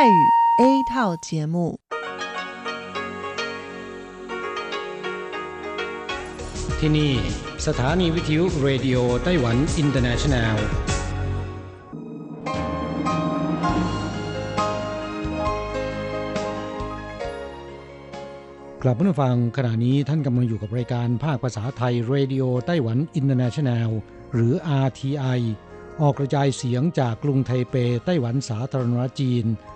泰语 A 套节目。ที่นี่สถานีวิทยุเรดิโอไต้หวันอินเตอร์เนชั่นแนลกลับมาฟังขณะนี้ท่านกำลังอยู่กับรายการภาคภาษาไทยเรดิโอไต้หวันอินเตอร์เนชั่นแนลหรือ RTI ออกกระจายเสียงจากกรุงไทเปไต้หวันสาธารณรัฐจีน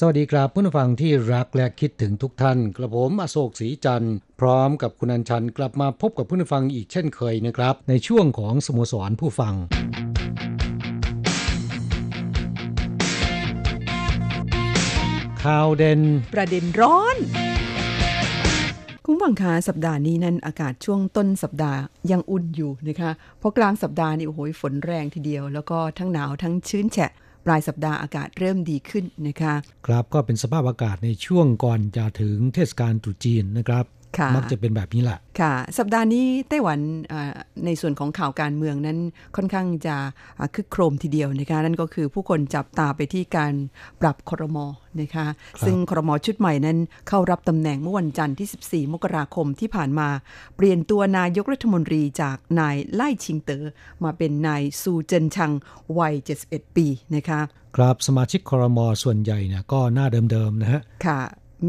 สวัสดีครับผู้ฟังที่รักและคิดถึงทุกท่านกระผมอโศกศรีจันทร์พร้อมกับคุณอัญชันกลับมาพบกับผู้ฟังอีกเช่นเคยนะครับในช่วงของสโมสรผู้ฟังข่าวเด่นประเด็นร้อนคุณผู้ฟังคะสัปดาห์นี้นั้นอากาศช่วงต้นสัปดาห์ยังอุ่นอยู่นะคะพอกลางสัปดาห์นี่โอ้โหฝนแรงทีเดียวแล้วก็ทั้งหนาวทั้งชื้นแฉะปลายสัปดาห์อากาศเริ่มดีขึ้นนะคะครับก็เป็นสภาพอากาศในช่วงก่อนจะถึงเทศกาลตรุษจีนนะครับมักจะเป็นแบบนี้แหละค่ะสัปดาห์นี้ไต้หวันในส่วนของข่าวการเมืองนั้นค่อนข้างจะคึกโครมทีเดียวนะคะนั่นก็คือผู้คนจับตาไปที่การปรับครม.นะคะซึ่งครม.ชุดใหม่นั้นเข้ารับตำแหน่งเมื่อวันจันทร์ที่14มกราคมที่ผ่านมาเปลี่ยนตัวนายกรัฐมนตรีจากนายไล่ชิงเต๋อมาเป็นนายซูเจินชังวัย71ปีนะคะครับสมาชิกครม.ส่วนใหญ่เนี่ยก็หน้าเดิมๆนะฮะค่ะ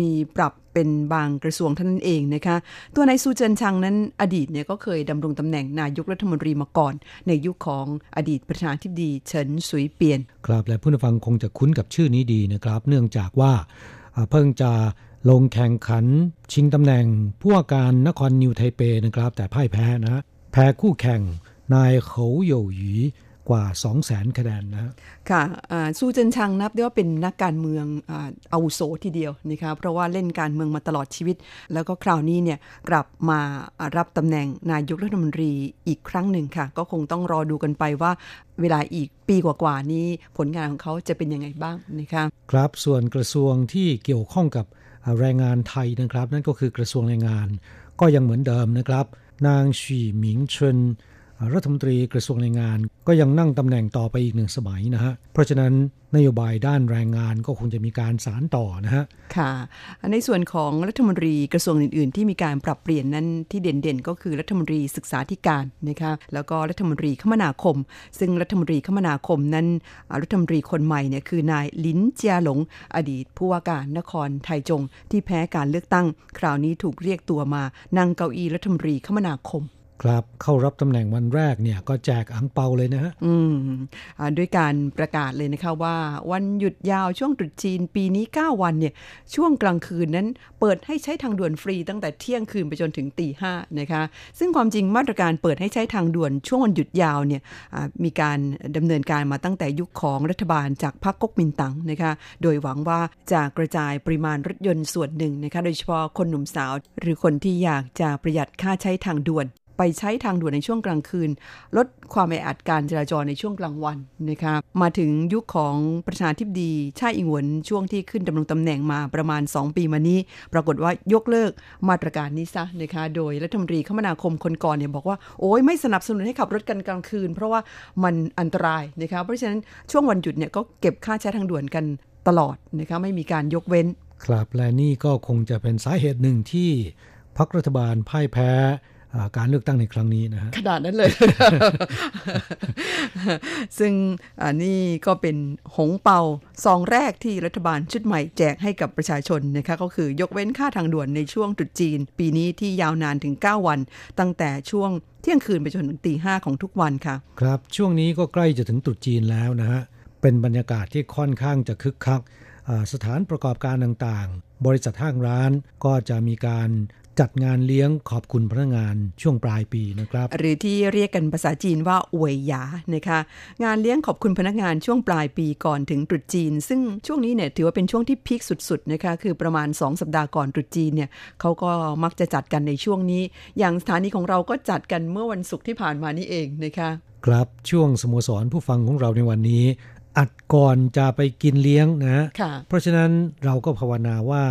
มีปรับเป็นบางกระทรวงท่านเองนะคะตัวนายซูเจินชังนั้นอดีตเนี่ยก็เคยดำรงตำแหน่งนายกรัฐมนตรีมาก่อนในยุค ของอดีตประธานาธิบดีเฉินซุยเปียนครับและผู้ฟังคงจะคุ้นกับชื่อนี้ดีนะครับเนื่องจากว่าเพิ่งจะลงแข่งขันชิงตำแหน่งผู้ว่าการนครนิวไทเปนะครับแต่พ่ายแพ้นะแพ้คู่แข่งนายเหาโหยวหยีกว่า 200,000 คะแนนนะค่ะซูเจินชังนับได้ว่าเป็นนักการเมืองอาวุโสทีเดียวนะคะเพราะว่าเล่นการเมืองมาตลอดชีวิตแล้วก็คราวนี้เนี่ยกลับมารับตำแหน่งนายกรัฐมนตรีอีกครั้งหนึ่งค่ะก็คงต้องรอดูกันไปว่าเวลาอีกปีกว่าๆนี้ผลงานของเขาจะเป็นยังไงบ้างนะคะครับส่วนกระทรวงที่เกี่ยวข้องกับแรงงานไทยนะครับนั่นก็คือกระทรวงแรงงานก็ยังเหมือนเดิมนะครับนางฉี่หมิงเฉินรัฐมนตรีกระทรวงแรงงานก็ยังนั่งตำแหน่งต่อไปอีก1สมัยนะฮะเพราะฉะนั้นนโยบายด้านแรงงานก็คงจะมีการสานต่อนะฮะค่ะในส่วนของรัฐมนตรีกระทรวงอื่นๆที่มีการปรับเปลี่ยนนั้นที่เด่นๆก็คือรัฐมนตรีศึกษาธิการนะคะแล้วก็รัฐมนตรีคมนาคมซึ่งรัฐมนตรีคมนาคมนั้นรัฐมนตรีคนใหม่เนี่ยคือนายลินเจียหลงอดีตผู้ว่าการนครไทจงที่แพ้การเลือกตั้งคราวนี้ถูกเรียกตัวมานั่งเก้าอี้รัฐมนตรีคมนาคมครับเข้ารับตำแหน่งวันแรกเนี่ยก็แจกอั่งเปาเลยนะฮะด้วยการประกาศเลยนะคะว่าวันหยุดยาวช่วงตรุษจีนปีนี้9วันเนี่ยช่วงกลางคืนนั้นเปิดให้ใช้ทางด่วนฟรีตั้งแต่เที่ยงคืนไปจนถึง 5:00 นนะคะซึ่งความจริงมาตรการเปิดให้ใช้ทางด่วนช่วงวันหยุดยาวเนี่ยมีการดำเนินการมาตั้งแต่ยุคของรัฐบาลจากพรรคก๊กมินตั๋งนะคะโดยหวังว่าจะกระจายปริมาณรถยนต์ส่วนหนึ่งนะคะโดยเฉพาะคนหนุ่มสาวหรือคนที่อยากจะประหยัดค่าใช้ทางด่วนไปใช้ทางด่วนในช่วงกลางคืนลดความแออัดการจราจรในช่วงกลางวันนะคะมาถึงยุคของประธานาธิบดีไช่อิงเหวินช่วงที่ขึ้นดำรงตำแหน่งมาประมาณ2ปีมานี้ปรากฏว่ายกเลิกมาตรการนี้ซะนะคะโดยรัฐมนตรีคมนาคมคนก่อนเนี่ยบอกว่าโอ้ยไม่สนับสนุนให้ขับรถกันกลางคืนเพราะว่ามันอันตรายนะคะเพราะฉะนั้นช่วงวันหยุดเนี่ยก็เก็บค่าใช้ทางด่วนกันตลอดนะคะไม่มีการยกเว้นครับและนี่ก็คงจะเป็นสาเหตุหนึ่งที่พรรครัฐบาลพ่ายแพ้การเลือกตั้งในครั้งนี้นะฮะขนาดนั้นเลย ซึ่งนี่ก็เป็นหงเปาซองแรกที่รัฐบาลชุดใหม่แจกให้กับประชาชนนะคะก็คือยกเว้นค่าทางด่วนในช่วงตรุษจีนปีนี้ที่ยาวนานถึง9วันตั้งแต่ช่วงเที่ยงคืนไปจนถึง 5:00 นของทุกวันค่ะครับช่วงนี้ก็ใกล้จะถึงตรุษจีนแล้วนะฮะเป็นบรรยากาศที่ค่อนข้างจะคึกคักสถานประกอบการต่างๆบริษัทห้างร้านก็จะมีการ จัดงานเลี้ยงขอบคุณพนักงานช่วงปลายปีนะครับหรือที่เรียกกันภาษาจีนว่าอวยหยานะคะงานเลี้ยงขอบคุณพนักงานช่วงปลายปีก่อนถึงตรุษจีนซึ่งช่วงนี้เนี่ยถือว่าเป็นช่วงที่พีคสุดๆนะคะคือประมาณ2สัปดาห์ก่อนตรุษจีนเนี่ยเขาก็มักจะจัดกันในช่วงนี้อย่างสถานีของเราก็จัดกันเมื่อวันศุกร์ที่ผ่านมานี่เองนะคะครับช่วงสโมสรผู้ฟังของเราในวันนี้อัดก่อนจะไปกินเลี้ยงนะเพราะฉะนั้นเราก็ภาวนาว่า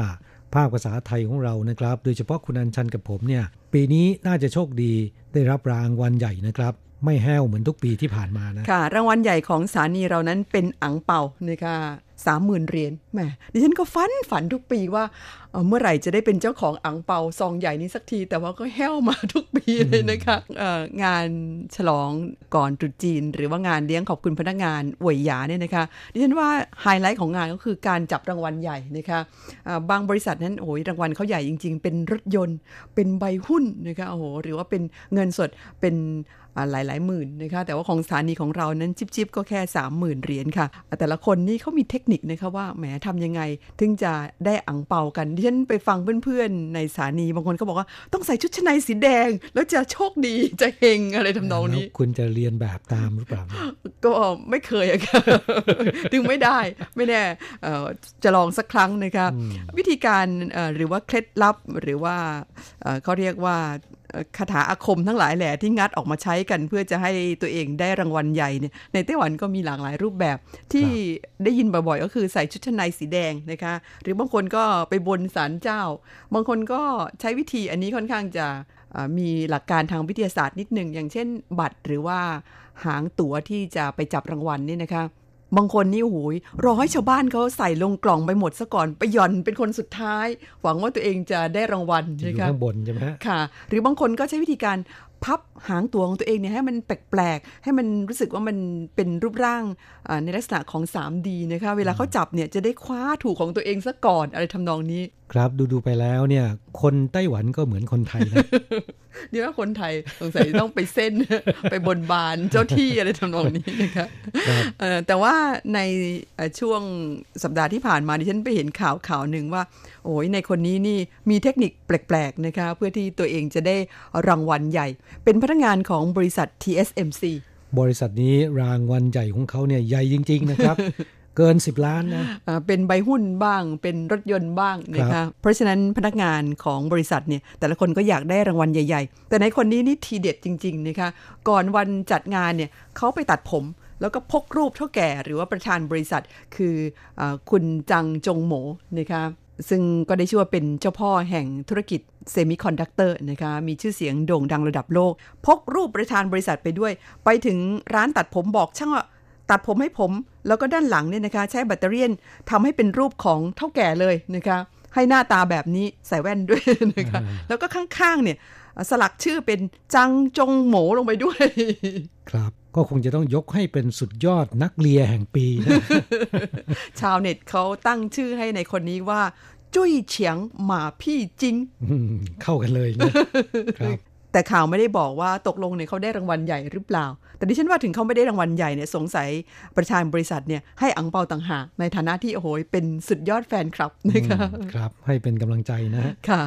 ภาคภาษาไทยของเรานะครับโดยเฉพาะคุณอัญชันกับผมเนี่ยปีนี้น่าจะโชคดีได้รับรางวัลใหญ่นะครับไม่แห้วเหมือนทุกปีที่ผ่านมานะค่ะรางวัลใหญ่ของสถานีเรานั้นเป็นอั่งเปานะคะ 30,000 เหรียญแหมดิฉันก็ฝันทุกปีว่าเมื่อไหร่จะได้เป็นเจ้าของอั่งเปาซองใหญ่นี้สักทีแต่ว่าก็แห้วมาทุกปีเลยนะคะงานฉลองก่อนตรุษจีนหรือว่างานเลี้ยงขอบคุณพนักงานอวยหยาเนี่ยนะคะดิฉันว่าไฮไลท์ของงานก็คือการจับรางวัลใหญ่นะคะบางบริษัทนั้นโอ้ยรางวัลเขาใหญ่จริงๆเป็นรถยนต์เป็นใบหุ้นนะคะโอ้โหหรือว่าเป็นเงินสดเป็นหลายๆหมื่นนะคะแต่ว่าของสถานีของเรานั้นจิ๊บๆก็แค่ 30,000 เหรียญค่ะแต่ละคนนี่เขามีเทคนิคนะคะว่าแหมทำยังไงถึงจะได้อั่งเปากันดิฉันไปฟังเพื่อนๆในสถานีบางคนก็บอกว่าต้องใส่ชุดชั้นในสีแดงแล้วจะโชคดีจะเฮงอะไรทำนองนี้คุณจะเรียนแบบตามหรือเปล่าก็ไม่เคยอะค่ะถึงไม่ได้ไม่แน่จะลองสักครั้งนะคะวิธีการหรือว่าเคล็ดลับหรือว่าเขาเรียกว่าคาถาอาคมทั้งหลายแหละที่งัดออกมาใช้กันเพื่อจะให้ตัวเองได้รางวัลใหญ่เนี่ยในไต้หวันก็มีหลากหลายรูปแบบที่ได้ยินบ่อยๆก็คือใส่ชุดชั้นในสีแดงนะคะหรือบางคนก็ไปบนศาลเจ้าบางคนก็ใช้วิธีอันนี้ค่อนข้างจะมีหลักการทางวิทยาศาสตร์นิดนึงอย่างเช่นบัตรหรือว่าหางตั๋วที่จะไปจับรางวัลนี่นะคะบางคนนี่โหยรอให้ชาวบ้านเขาใส่ลงกล่องไปหมดซะก่อนไปหย่อนเป็นคนสุดท้ายหวังว่าตัวเองจะได้รางวัลอยู่ข้างบนใช่ไหมค่ะหรือบางคนก็ใช้วิธีการพับหางตัวของตัวเองเนี่ยให้มันแปลกๆให้มันรู้สึกว่ามันเป็นรูปร่างในลักษณะของ 3D นะคะเวลาเขาจับเนี่ยจะได้คว้าถูกของตัวเองซะก่อนอะไรทำนองนี้ครับดูไปแล้วเนี่ยคนไต้หวันก็เหมือนคนไทยนะเดี๋ยวคนไทยสงสัยต้องไปเส้นไปบนบานเจ้าที่อะไรทำนองนี้นะคะแต่ว่าในช่วงสัปดาห์ที่ผ่านมาดิฉันไปเห็นข่าวหนึ่งว่าโอ้ยในคนนี้นี่มีเทคนิคแปลกๆนะคะเพื่อที่ตัวเองจะได้รางวัลใหญ่เป็นพนักงานของบริษัท TSMC บริษัทนี้รางวัลใหญ่ของเขาเนี่ยใหญ่จริงๆนะครับ เกิน10ล้านนะเป็นใบหุ้นบ้างเป็นรถยนต์บ้างนะคะเพราะฉะนั้นพนักงานของบริษัทเนี่ยแต่ละคนก็อยากได้รางวัลใหญ่ๆแต่ในคนนี้นี่ทีเด็ดจริงๆนะคะก่อนวันจัดงานเนี่ยเขาไปตัดผมแล้วก็พกรูปเฒ่าแก่หรือว่าประธานบริษัทคือคุณจังจงโหมนะคะซึ่งก็ได้ชื่อว่าเป็นเจ้าพ่อแห่งธุรกิจเซมิคอนดักเตอร์นะคะมีชื่อเสียงโด่งดังระดับโลกพกรูปประธานบริษัทไปด้วยไปถึงร้านตัดผมบอกช่างว่าตัดผมให้ผมแล้วก็ด้านหลังเนี่ยนะคะใช้แบตเตอรี่ทำให้เป็นรูปของเฒ่าแก่เลยนะคะให้หน้าตาแบบนี้ใส่แว่นด้วยนะคะแล้วก็ข้างๆเนี่ยสลักชื่อเป็นจังจงโหมลงไปด้วยครับก็คงจะต้องยกให้เป็นสุดยอดนักเลียแห่งปีนะ ชาวเน็ตเขาตั้งชื่อให้ในคนนี้ว่าจุ้ยเฉียงหมาพี่จริงเข้ากันเลยนะ ครับแต่ข่าวไม่ได้บอกว่าตกลงเนี่ยเขาได้รางวัลใหญ่หรือเปล่าแต่ดิฉันว่าถึงเขาไม่ได้รางวัลใหญ่เนี่ยสงสัยประธานบริษัทเนี่ยให้อั่งเปาต่างหากในฐานะที่โอ้โหเป็นสุดยอดแฟนคลับนะคะครับให้เป็นกำลังใจนะค่ะ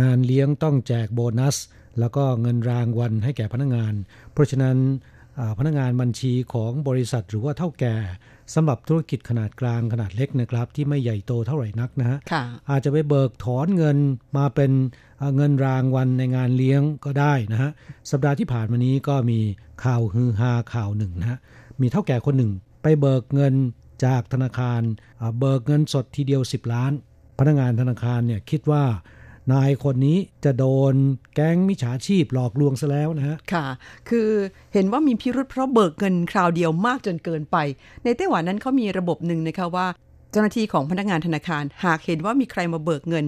งานเลี้ยงต้องแจกโบนัสแล้วก็เงินรางวัลให้แก่พนักงานเพราะฉะนั้นพนักงานบัญชีของบริษัทหรือว่าเฒ่าแก่สำหรับธุรกิจขนาดกลางขนาดเล็กนะครับที่ไม่ใหญ่โตเท่าไหร่นักนะฮะอาจจะไปเบิกถอนเงินมาเป็นเงินรางวัลในงานเลี้ยงก็ได้นะฮะสัปดาห์ที่ผ่านมานี้ก็มีข่าวฮือฮาข่าวหนึ่งนะฮะมีเฒ่าแก่คนหนึ่งไปเบิกเงินจากธนาคารเบิกเงินสดทีเดียว10ล้านพนักงานธนาคารเนี่ยคิดว่านายคนนี้จะโดนแก๊งมิจฉาชีพหลอกลวงซะแล้วนะฮะค่ะคือเห็นว่ามีพิรุธเพราะเบิกเงินคราวเดียวมากจนเกินไปในไต้หวันนั้นเขามีระบบหนึ่งนะคะว่าเจ้าหน้าที่ของพนักงานธนาคารหากเห็นว่ามีใครมาเบิกเงิน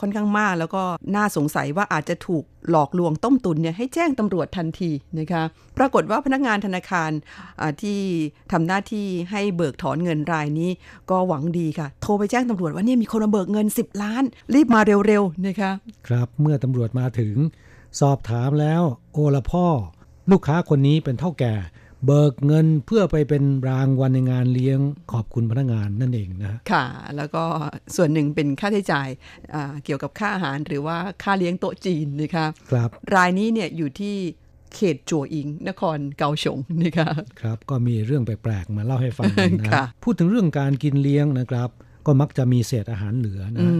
ค่อนข้างมากแล้วก็น่าสงสัยว่าอาจจะถูกหลอกลวงต้มตุนเนี่ยให้แจ้งตำรวจทันทีนะคะปรากฏว่าพนักงานธนาคารที่ทำหน้าที่ให้เบิกถอนเงินรายนี้ก็หวังดีค่ะโทรไปแจ้งตำรวจว่าเนี่ยมีคนมาเบิกเงิน10ล้านรีบมาเร็วๆนะคะครับเมื่อตำรวจมาถึงสอบถามแล้วโอละพ่อลูกค้าคนนี้เป็นเฒ่าแก่ เบิกเงินเพื่อไปเป็นรางวัลในงานเลี้ยงขอบคุณพนักงานนั่นเองนะค่ะแล้วก็ส่วนหนึ่งเป็นค่าใช้จ่ายเกี่ยวกับค่าอาหารหรือว่าค่าเลี้ยงโต๊ะจีนนะคะครับรายนี้เนี่ยอยู่ที่เขตจั่วอิงนครเกาสงนะคะครับก็มีเรื่องแปลกๆมาเล่าให้ฟังนะพูดถึงเรื่องการกินเลี้ยงนะครับก็มักจะมีเศษอาหารเหลือนะ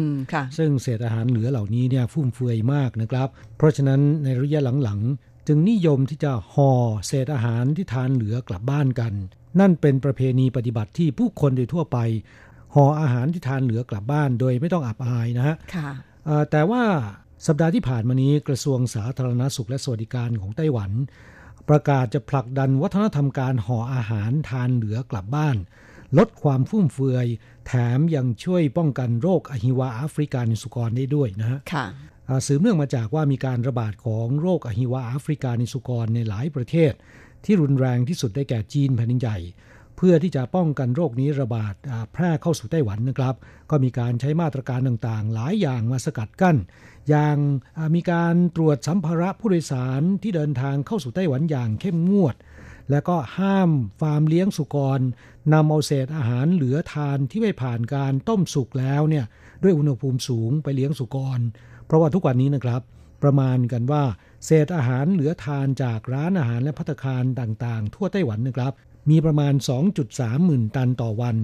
ซึ่งเศษอาหารเหลือเหล่านี้เนี่ยฟุ่มเฟือยมากนะครับเพราะฉะนั้นในระยะหลังๆจึงนิยมที่จะห่อเศษอาหารที่ทานเหลือกลับบ้านกันนั่นเป็นประเพณีปฏิบัติที่ผู้คนโดยทั่วไปห่ออาหารที่ทานเหลือกลับบ้านโดยไม่ต้องอับอายนะฮะแต่ว่าสัปดาห์ที่ผ่านมานี้กระทรวงสาธารณสุขและสวัสดิการของไต้หวันประกาศจะผลักดันวัฒนธรรมการห่ออาหารทานเหลือกลับบ้านลดความฟุ่มเฟือยแถมยังช่วยป้องกันโรคอหิวาแอฟริกันสุกรได้ด้วยนะฮะสืบเนื่องมาจากว่ามีการระบาดของโรคอหิวาแอฟริกันสุกรในหลายประเทศที่รุนแรงที่สุดได้แก่จีนแผ่นดินใหญ่เพื่อที่จะป้องกันโรคนี้ระบาดแพร่เข้าสู่ไต้หวันนะครับก็มีการใช้มาตรการต่างๆหลายอย่างมาสกัดกั้นอย่างมีการตรวจสัมภาระผู้โดยสารที่เดินทางเข้าสู่ไต้หวันอย่างเข้มงวดและก็ห้ามฟาร์มเลี้ยงสุกรนำเอาเศษอาหารเหลือทานที่ไม่ผ่านการต้มสุกแล้วเนี่ยด้วยอุณหภูมิสูงไปเลี้ยงสุกรเพราะว่าทุกวันนี้นะครับประมาณกันว่าเศษอาหารเหลือทานจากร้านอาหารและภัตตาคารต่างๆทั่วไต้หวันนะครับมีประมาณ 2.3 หมื่นตันต่อวัน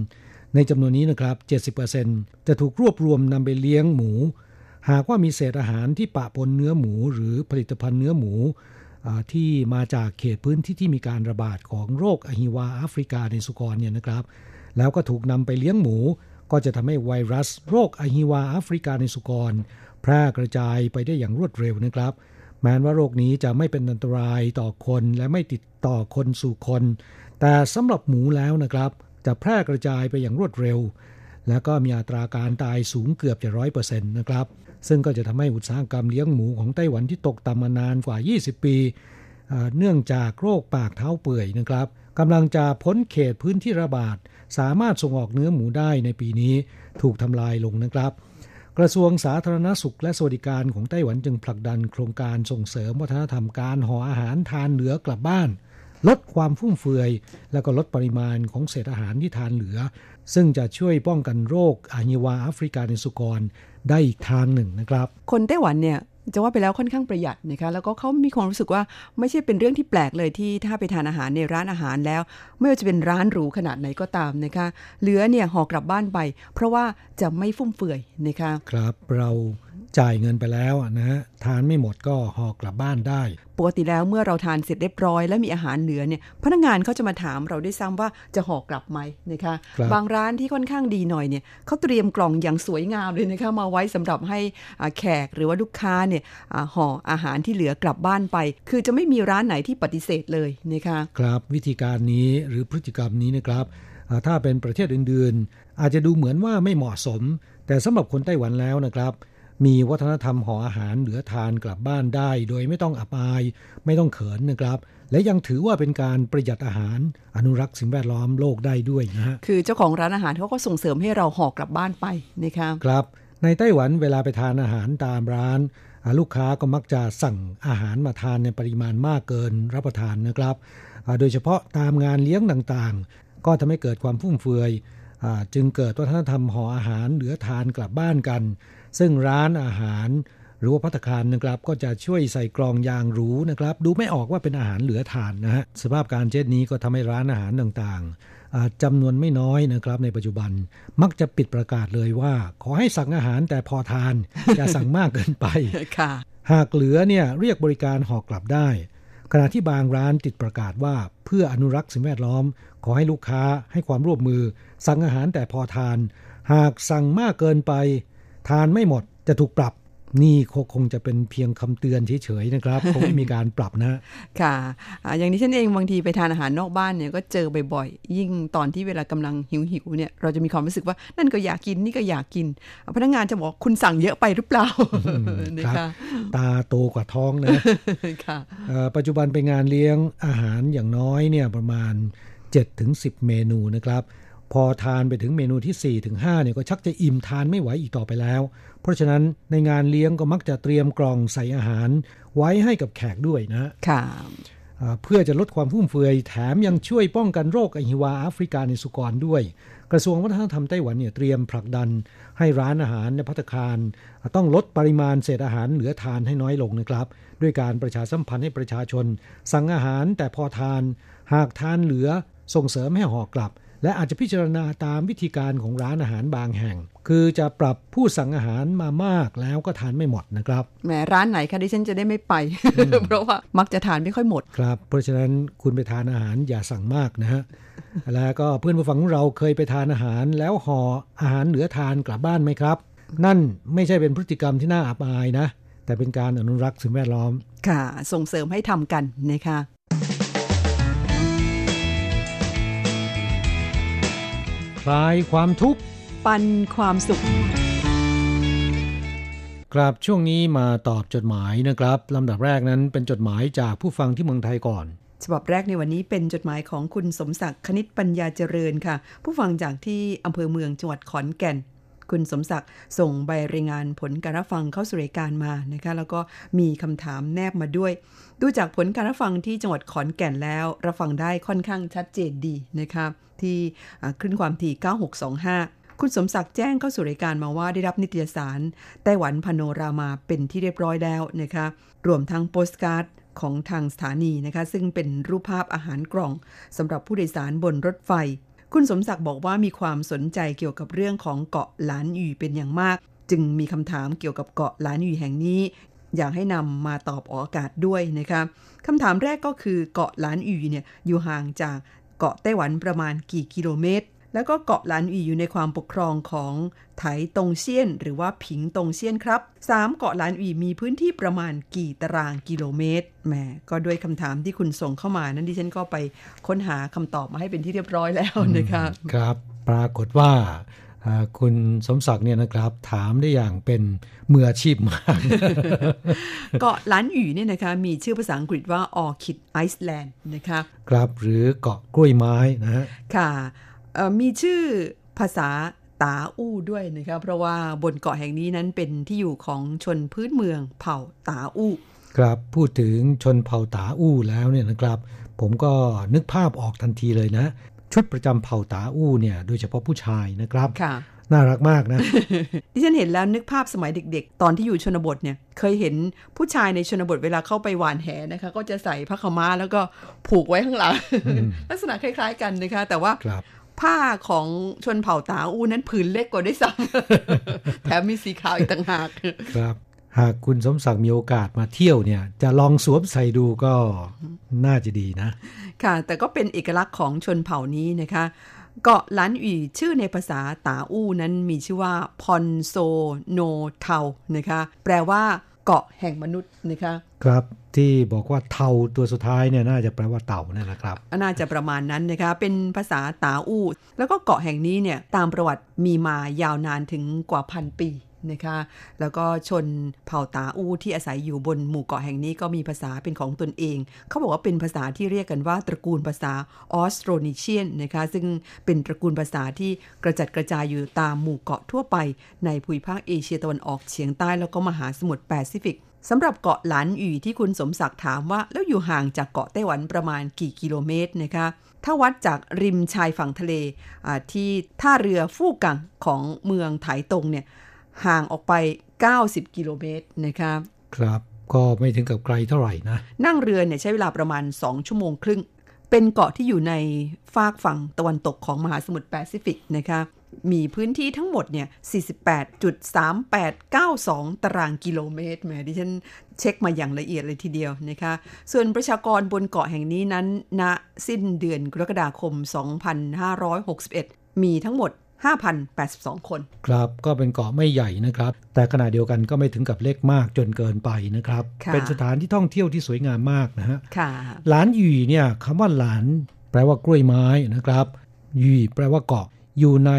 ในจำนวนนี้นะครับ 70% จะถูกรวบรวมนำไปเลี้ยงหมูหากว่ามีเศษอาหารที่ปะปนเนื้อหมูหรือผลิตภัณฑ์เนื้อหมูที่มาจากเขตพื้นที่ที่มีการระบาดของโรคอหิวาแอฟริกาในสุกรเนี่ยนะครับแล้วก็ถูกนำไปเลี้ยงหมูก็จะทำให้ไวรัสโรคอหิวาแอฟริกาในสุกรแพร่กระจายไปได้อย่างรวดเร็วนะครับแม้ว่าโรคนี้จะไม่เป็นอันตรายต่อคนและไม่ติดต่อคนสู่คนแต่สำหรับหมูแล้วนะครับจะแพร่กระจายไปอย่างรวดเร็วและก็มีอัตราการตายสูงเกือบจะ 100% นะครับซึ่งก็จะทำให้อุตสาหกรรมเลี้ยงหมูของไต้หวันที่ตกต่ำมานานกว่า20ปีเนื่องจากโรคปากเท้าเปื่อยนะครับกำลังจะพ้นเขตพื้นที่ระบาดสามารถส่งออกเนื้อหมูได้ในปีนี้ถูกทำลายลงนะครับกระทรวงสาธารณสุขและสวัสดิการของไต้หวันจึงผลักดันโครงการส่งเสริมวัฒนธรรมการห่ออาหารทานเหลือกลับบ้านลดความฟุ่มเฟือยและก็ลดปริมาณของเศษอาหารที่ทานเหลือซึ่งจะช่วยป้องกันโรคอหิวาแอฟริกาในสุกรได้อีกทางหนึ่งนะครับคนไต้หวันเนี่ยจะว่าไปแล้วค่อนข้างประหยัดนะคะแล้วก็เขามีความรู้สึกว่าไม่ใช่เป็นเรื่องที่แปลกเลยที่ถ้าไปทานอาหารในร้านอาหารแล้วไม่ว่าจะเป็นร้านหรูขนาดไหนก็ตามนะคะเหลือเนี่ยห่อกลับบ้านไปเพราะว่าจะไม่ฟุ่มเฟือยนะคะครับเราจ่ายเงินไปแล้วนะฮะทานไม่หมดก็ห่อกลับบ้านได้ปกติแล้วเมื่อเราทานเสร็จเรียบร้อยแล้วมีอาหารเหลือเนี่ยพนักงานเขาจะมาถามเราด้วยซ้ำว่าจะห่อกลับไหมนะคะ บางร้านที่ค่อนข้างดีหน่อยเนี่ยเขาเตรียมกล่องอย่างสวยงามเลยนะคะมาไว้สำหรับให้แขกหรือว่าลูกค้าเนี่ยห่ออาหารที่เหลือกลับบ้านไปคือจะไม่มีร้านไหนที่ปฏิเสธเลยนะคะครับวิธีการนี้หรือพฤติกรรมนี้นะครับถ้าเป็นประเทศอื่นๆอาจจะดูเหมือนว่าไม่เหมาะสมแต่สำหรับคนไต้หวันแล้วนะครับมีวัฒนธรรมห่ออาหารเหลือทานกลับบ้านได้โดยไม่ต้องอับอายไม่ต้องเขินนะครับและยังถือว่าเป็นการประหยัดอาหารอนุรักษ์สิ่งแวดล้อมโลกได้ด้วยนะฮะคือเจ้าของร้านอาหารเขาก็ส่งเสริมให้เราห่อกลับบ้านไปนะครับครับในไต้หวันเวลาไปทานอาหารตามร้านลูกค้าก็มักจะสั่งอาหารมาทานในปริมาณมากเกินรับประทานนะครับโดยเฉพาะตามงานเลี้ยงต่างๆก็ทำให้เกิดความฟุ่มเฟือยจึงเกิดวัฒนธรรมห่ออาหารเหลือทานกลับบ้านกันซึ่งร้านอาหารหรือว่าภัตตาคารนะครับก็จะช่วยใส่กล่องยางหรูนะครับดูไม่ออกว่าเป็นอาหารเหลือทานนะฮะสภาพการเช่นนี้ก็ทำให้ร้านอาหารต่างๆจำนวนไม่น้อยนะครับในปัจจุบันมักจะปิดประกาศเลยว่าขอให้สั่งอาหารแต่พอทาน อย่าสั่งมากเกินไปหากเหลือเนี่ยเรียกบริการห่อกลับได้ขณะที่บางร้านติดประกาศว่าเพื่ออนุรักษ์สิ่งแวดล้อมขอให้ลูกค้าให้ความร่วมมือสั่งอาหารแต่พอทานหากสั่งมากเกินไปทานไม่หมดจะถูกปรับนี่คงจะเป็นเพียงคำเตือนเฉยๆนะครับคงไม่มีการปรับนะค่ะอย่างนี้ฉันเองบางทีไปทานอาหารนอกบ้านเนี่ยก็เจอบ่อยๆยิ่งตอนที่เวลากำลังหิวๆเนี่ยเราจะมีความรู้สึกว่านั่นก็อยากกินนี่ก็อยากกินพนักงานจะบอกคุณสั่งเยอะไปหรือเปล่านะคะตาโตกว่าท้องนะค่ะปัจจุบันไปงานเลี้ยงอาหารอย่างน้อยเนี่ยประมาณ 7-10 เมนูนะครับพอทานไปถึงเมนูที่4ถึง5เนี่ยก็ชักจะอิ่มทานไม่ไหวอีกต่อไปแล้วเพราะฉะนั้นในงานเลี้ยงก็มักจะเตรียมกล่องใส่อาหารไว้ให้กับแขกด้วยนะค่ะ เพื่อจะลดความฟุ่มเฟือยแถมยังช่วยป้องกันโรคอหิวาแอฟริกาในสุกรด้วยกระทรวงวัฒนธรรมไต้หวันเนี่ยเตรียมผลักดันให้ร้านอาหารในภัตตาคารต้องลดปริมาณเศษอาหารเหลือทานให้น้อยลงนะครับด้วยการประชาสัมพันธ์ให้ประชาชนสั่งอาหารแต่พอทานหากทานเหลือส่งเสริมให้ห่อกลับและอาจจะพิจารณาตามวิธีการของร้านอาหารบางแห่งคือจะปรับผู้สั่งอาหารมามากแล้วก็ทานไม่หมดนะครับแหมร้านไหนคะดิฉันจะได้ไม่ไป เพราะว่ามักจะทานไม่ค่อยหมดครับเพราะฉะนั้นคุณไปทานอาหารอย่าสั่งมากนะฮะ แล้วก็เพื่อนผู้ฟังเราเคยไปทานอาหารแล้วห่ออาหารเหลือทานกลับบ้านไหมครับนั่นไม่ใช่เป็นพฤติกรรมที่น่าอับอายนะแต่เป็นการอนุรักษ์สิ่งแวดล้อมค่ะส่งเสริมให้ทำกันนะคะคลายความทุกข์ปันความสุขครับช่วงนี้มาตอบจดหมายนะครับลำดับแรกนั้นเป็นจดหมายจากผู้ฟังที่เมืองไทยก่อนฉบับแรกในวันนี้เป็นจดหมายของคุณสมศักดิ์คณิตปัญญาเจริญค่ะผู้ฟังจากที่อำเภอเมืองจังหวัดขอนแก่นคุณสมศักดิ์ส่งใบรายงานผลการรับฟังเข้าสู่รายการมานะคะแล้วก็มีคำถามแนบมาด้วยดูจากผลการรับฟังที่จังหวัดขอนแก่นแล้วรับฟังได้ค่อนข้างชัดเจนดีนะคะที่คลื่นความถี่9625คุณสมศักดิ์แจ้งเข้าสู่รายการมาว่าได้รับนิตยสารไต้หวันพโนรามาเป็นที่เรียบร้อยแล้วนะคะรวมทั้งโปสการ์ดของทางสถานีนะคะซึ่งเป็นรูปภาพอาหารกล่องสำหรับผู้โดยสารบนรถไฟคุณสมศักดิ์บอกว่ามีความสนใจเกี่ยวกับเรื่องของเกาะหลานอยู่เป็นอย่างมากจึงมีคำถามเกี่ยวกับเกาะหลานอยู่แห่งนี้อยากให้นำมาตอบออกอากาศด้วยนะคะคำถามแรกก็คือเกาะหลานอยู่เนี่ยอยู่ห่างจากเกาะไต้หวันประมาณกี่กิโลเมตรแล้วก็เกาะหลานอยู่อยู่ในความปกครองของไถตงเซียนหรือว่าผิงตงเซียนครับ3เกาะหลานอยู่มีพื้นที่ประมาณกี่ตารางกิโลเมตรแหมก็ด้วยคำถามที่คุณส่งเข้ามานั้นดิฉันก็ไปค้นหาคำตอบมาให้เป็นที่เรียบร้อยแล้วนะคะครับปรากฏว่าคุณสมศักดิ์เนี่ยนะครับถามได้อย่างเป็นมืออาชีพมากเกาะหลานอยู่เนี่ยนะคะมีชื่อภาษาอังกฤษว่า Orchid Island นะคะครับหรือเกาะกล้วยไม้นะฮะค่ะมีชื่อภาษาตาอู้ด้วยนะครับเพราะว่าบนเกาะแห่งนี้นั้นเป็นที่อยู่ของชนพื้นเมืองเผ่าตาอู้ครับพูดถึงชนเผ่าตาอู้แล้วเนี่ยนะครับผมก็นึกภาพออกทันทีเลยนะชุดประจำเผ่าตาอู้เนี่ยโดยเฉพาะผู้ชายนะครับน่ารักมากนะ ดิฉันเห็นแล้วนึกภาพสมัยเด็กๆตอนที่อยู่ชนบทเนี่ยเคยเห็นผู้ชายในชนบทเวลาเข้าไปหว่านแหนะคะก็จะใส่ผ้าขาวม้าแล้วก็ผูกไว้ข้างหลัง ลักษณะคล้ายๆกันนะคะแต่ว่าผ้าของชนเผ่าตาอูนั้นผืนเล็กกว่าด้วยซ้ำแถมมีสีขาวอีกต่างหากครับหากคุณสมศักดิ์มีโอกาสมาเที่ยวเนี่ยจะลองสวมใส่ดูก็น่าจะดีนะค่ะแต่ก็เป็นเอกลักษณ์ของชนเผ่านี้นะคะเกาะหลานอีชื่อในภาษาตาอูนั้นมีชื่อว่าพอนโซโนเทานะคะแปลว่าเกาะแห่งมนุษย์นะคะครับที่บอกว่าเทาตัวสุดท้ายเนี่ยน่าจะแปลว่าเต่านั่นแหละครับน่าจะประมาณนั้นนะคะเป็นภาษาตาอู่แล้วก็เกาะแห่งนี้เนี่ยตามประวัติมีมายาวนานถึงกว่าพันปีนะคะแล้วก็ชนเผ่าตาอู่ที่อาศัยอยู่บนหมู่เกาะแห่งนี้ก็มีภาษาเป็นของตนเองเขาบอกว่าเป็นภาษาที่เรียกกันว่าตระกูลภาษาออสโตรนีเชียนนะคะซึ่งเป็นตระกูลภาษาที่กระจัดกระจายอยู่ตามหมู่เกาะทั่วไปในภูมิภาคเอเชียตะวันออกเฉียงใต้แล้วก็มหาสมุทรแปซิฟิกสำหรับเกาะหลานอยู่ที่คุณสมศักดิ์ถามว่าแล้วอยู่ห่างจากเกาะไต้หวันประมาณกี่กิโลเมตรนะคะถ้าวัดจากริมชายฝั่งทะเลที่ท่าเรือฟู่กังของเมืองไถตงเนี่ยห่างออกไป90กิโลเมตรนะคะครับก็ไม่ถึงกับไกลเท่าไหร่นะนั่งเรือเนี่ยใช้เวลาประมาณ2ชั่วโมงครึ่งเป็นเกาะที่อยู่ในฟากฝั่งตะวันตกของมหาสมุทรแปซิฟิกนะคะมีพื้นที่ทั้งหมดเนี่ย 48.3892 ตารางกิโลเมตรแหมดิฉันเช็คมาอย่างละเอียดเลยทีเดียวนะคะส่วนประชากรบนเกาะแห่งนี้นั้นณสิ้นเดือนกรกฎาคม 2561 มีทั้งหมด 5,082 คนครับก็เป็นเกาะไม่ใหญ่นะครับแต่ขณะเดียวกันก็ไม่ถึงกับเล็กมากจนเกินไปนะครับเป็นสถานที่ท่องเที่ยวที่สวยงามมากนะฮะหลานหยี่เนี่ยคำว่าหลานแปลว่ากล้วยไม้นะครับหยี่แปลว่าเกาะอยู่ใน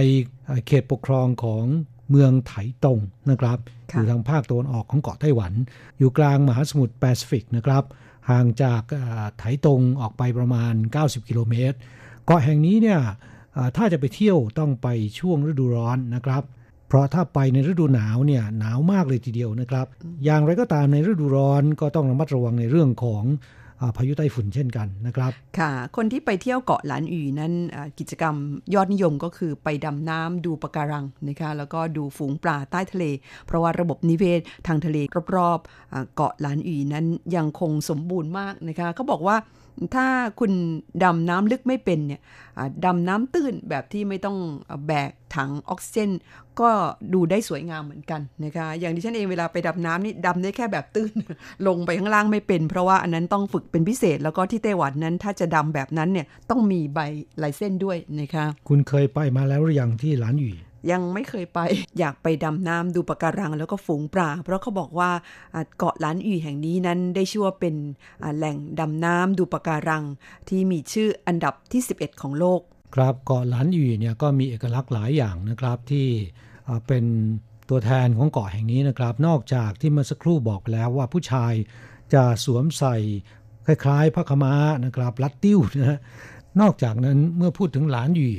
เขตปกครองของเมืองไถตงนะครับอยู่ทางภาคตะวันออกของเกาะไต้หวันอยู่กลางมหาสมุทรแปซิฟิกนะครับห่างจากไถตงออกไปประมาณ90กิโลเมตรเกาะแห่งนี้เนี่ยถ้าจะไปเที่ยวต้องไปช่วงฤดูร้อนนะครับเพราะถ้าไปในฤดูหนาวเนี่ยหนาวมากเลยทีเดียวนะครับอย่างไรก็ตามในฤดูร้อนก็ต้องระมัดระวังในเรื่องของ พายุไต้ฝุ่นเช่นกันนะครับค่ะคนที่ไปเที่ยวเกาะหลานอู่นั้นกิจกรรมยอดนิยมก็คือไปดำน้ำดูปะการังนะคะแล้วก็ดูฝูงปลาใต้ทะเลเพราะว่าระบบนิเวศทางทะเลรอบๆเกาะหลานอู่นั้นยังคงสมบูรณ์มากนะคะเขาบอกว่าถ้าคุณดำน้ำลึกไม่เป็นเนี่ยดำน้ำตื้นแบบที่ไม่ต้องแบกถังออกซิเจนก็ดูได้สวยงามเหมือนกันนะคะอย่างดิฉันเองเวลาไปดำน้ำนี่ดำได้แค่แบบตื้นลงไปข้างล่างไม่เป็นเพราะว่าอันนั้นต้องฝึกเป็นพิเศษแล้วก็ที่ไต้หวันนั้นถ้าจะดำแบบนั้นเนี่ยต้องมีใบไลเซนส์ด้วยนะคะคุณเคยไปมาแล้วหรือยังที่หลานอู่ยังไม่เคยไปอยากไปดำน้ำดูปะการังแล้วก็ฝูงปลาเพราะเขาบอกว่าเกาะหลานอู่แห่งนี้นั้นได้ชื่อว่าเป็นแหล่งดำน้ำดูปะการังที่มีชื่ออันดับที่11ของโลกครับเกาะหลานอู่เนี่ยก็มีเอกลักษณ์หลายอย่างนะครับที่เป็นตัวแทนของเกาะแห่งนี้นะครับนอกจากที่เมื่อสักครู่บอกไปแล้วว่าผู้ชายจะสวมใส่คล้ายๆผ้าขม้านะครับลัดติ้วนะนอกจากนั้นเมื่อพูดถึงหลานอู่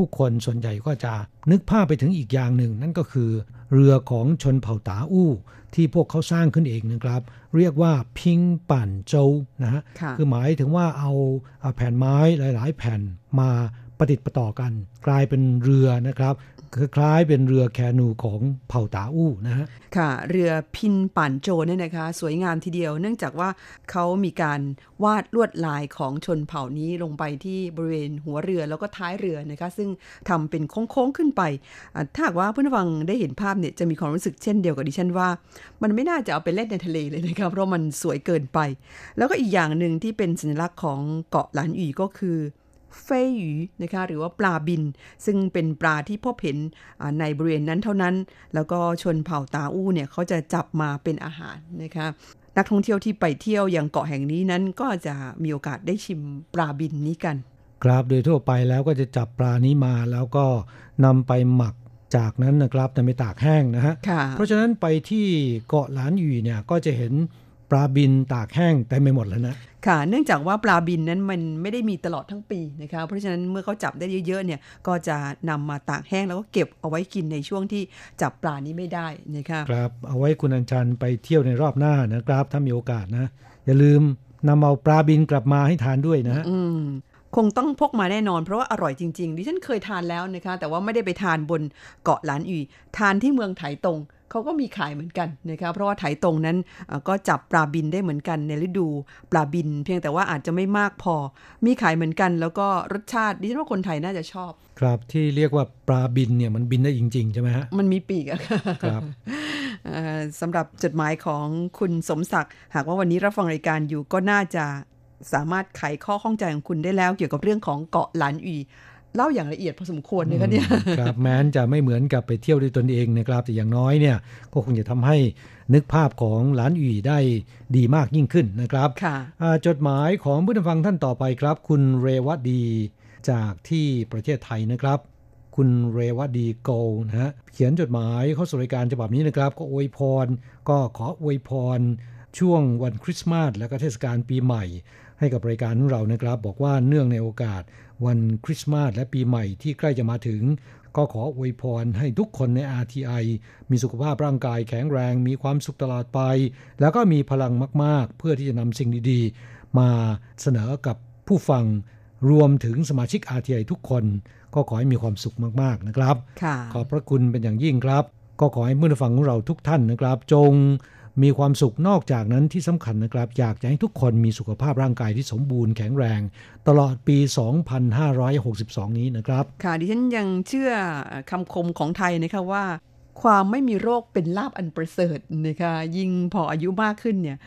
ผู้คนส่วนใหญ่ก็จะนึกภาพไปถึงอีกอย่างหนึ่งนั่นก็คือเรือของชนเผ่าตาอู้ที่พวกเขาสร้างขึ้นเองนะครับเรียกว่าพิงปั่นโจวนะฮะคือหมายถึงว่าเอาแผ่นไม้หลายๆแผ่นมาประดิษฐ์ประต่อกันกลายเป็นเรือนะครับคล้ายเป็นเรือแคนูของเผ่าตาอู้นะฮะค่ะเรือพินปั่นโจเนี่ยนะคะสวยงามทีเดียวเนื่องจากว่าเขามีการวาดลวดลายของชนเผ่านี้ลงไปที่บริเวณหัวเรือแล้วก็ท้ายเรือนะคะซึ่งทำเป็นโค้งๆขึ้นไปถ้าหากว่าเพื่อนฟังได้เห็นภาพเนี่ยจะมีความรู้สึกเช่นเดียวกับดิฉันว่ามันไม่น่าจะเอาไปเล่นในทะเลเลยนะครับเพราะมันสวยเกินไปแล้วก็อีกอย่างนึงที่เป็นสัญลักษณ์ของเกาะหลานอู่ก็คือเฟยหยูนะคะหรือว่าปลาบินซึ่งเป็นปลาที่พบเห็นในบริเวณนั้นเท่านั้นแล้วก็ชนเผ่าตาอู้เนี่ยเขาจะจับมาเป็นอาหารนะคะนักท่องเที่ยวที่ไปเที่ยวยังเกาะแห่งนี้นั้นก็จะมีโอกาสได้ชิมปลาบินนี้กันครับโดยทั่วไปแล้วก็จะจับปลานี้มาแล้วก็นำไปหมักจากนั้นนะครับแต่ไม่ตากแห้งนะฮะเพราะฉะนั้นไปที่เกาะหลานอู่เนี่ยก็จะเห็นปลาบินตากแห้งเต็มไปหมดแล้วนะค่ะเนื่องจากว่าปลาบินนั้นมันไม่ได้มีตลอดทั้งปีนะคะเพราะฉะนั้นเมื่อเขาจับได้เยอะๆเนี่ยก็จะนำมาตากแห้งแล้วก็เก็บเอาไว้กินในช่วงที่จับปลานี้ไม่ได้นะคะครับเอาไว้คุณอัญชันไปเที่ยวในรอบหน้านะครับถ้ามีโอกาสนะอย่าลืมนำเอาปลาบินกลับมาให้ทานด้วยนะคงต้องพกมาแน่นอนเพราะว่าอร่อยจริงๆดิฉันเคยทานแล้วนะคะแต่ว่าไม่ได้ไปทานบนเกาะหลานอู่ทานที่เมืองไถตงเขาก็มีขายเหมือนกันนะคะเพราะว่าไถตรงนั้นก็จับปลาบินได้เหมือนกันในฤดูปลาบินเพียงแต่ว่าอาจจะไม่มากพอมีขายเหมือนกันแล้วก็รสชาติดิฉันว่าคนไทยน่าจะชอบครับที่เรียกว่าปลาบินเนี่ยมันบินได้จริงๆใช่ไหมฮะมันมีปีกอะครับสำหรับจดหมายของคุณสมศักดิ์หากว่าวันนี้รับฟังรายการอยู่ก็น่าจะสามารถไขข้อข้องใจของคุณได้แล้วเกี่ยวกับเรื่องของเกาะหลานอู่เล่าอย่างละเอียดพอสมควรเลยครับเนี่ยครับแม้นจะไม่เหมือนกับไปเที่ยวด้วยตนเองนะครับแต่อย่างน้อยเนี่ยก็คงจะทำให้นึกภาพของหลานอู่ได้ดีมากยิ่งขึ้นนะครับจดหมายของผู้ฟังท่านต่อไปครับคุณเรวดีจากที่ประเทศไทยนะครับคุณเรวดีโกนะฮะเขียนจดหมายเข้าสู่รายการฉบับนี้นะครับก็อวยพรก็ขออวยพรช่วงวันคริสต์มาสและก็เทศกาลปีใหม่ให้กับรายการของเรานะครับบอกว่าเนื่องในโอกาสวันคริสต์มาสและปีใหม่ที่ใกล้จะมาถึงก็ขออวยพรให้ทุกคนใน RTI มีสุขภาพร่างกายแข็งแรงมีความสุขตลอดไปแล้วก็มีพลังมากๆเพื่อที่จะนำสิ่งดีๆมาเสนอกับผู้ฟังรวมถึงสมาชิก RTI ทุกคนก็ขอให้มีความสุขมากๆนะครับขอบพระคุณเป็นอย่างยิ่งครับก็ขอให้ผู้ฟังของเราทุกท่านนะครับจงมีความสุขนอกจากนั้นที่สำคัญนะครับอยากจะให้ทุกคนมีสุขภาพร่างกายที่สมบูรณ์แข็งแรงตลอดปี2562นี้นะครับค่ะดิฉันยังเชื่อคำคมของไทยนะคะว่าความไม่มีโรคเป็นลาภอันประเสริฐนะคะยิ่งพออายุมากขึ้นเนี่ย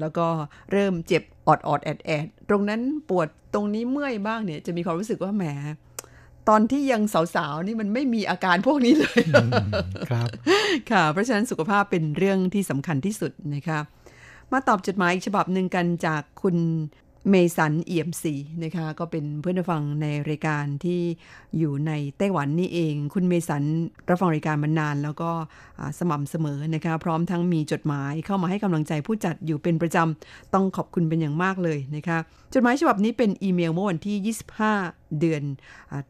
แล้วก็เริ่มเจ็บออดๆแอดๆตรงนั้นปวดตรงนี้เมื่อยบ้างเนี่ยจะมีความรู้สึกว่าแหมตอนที่ยังสาวๆนี่มันไม่มีอาการพวกนี้เลยครับค่ะเพราะฉะนั้นสุขภาพเป็นเรื่องที่สำคัญที่สุดนะคะมาตอบจดหมายอีกฉบับหนึ่งกันจากคุณเมสันเอี่ยมศรีนะคะก็เป็นเพื่อนฟังในรายการที่อยู่ในไต้หวันนี่เองคุณเมสันรับฟังรายการมานานแล้วก็สม่ำเสมอนะคะพร้อมทั้งมีจดหมายเข้ามาให้กำลังใจผู้จัดอยู่เป็นประจำต้องขอบคุณเป็นอย่างมากเลยนะคะจดหมายฉบับนี้เป็นอีเมลเมื่อวันที่25เดือน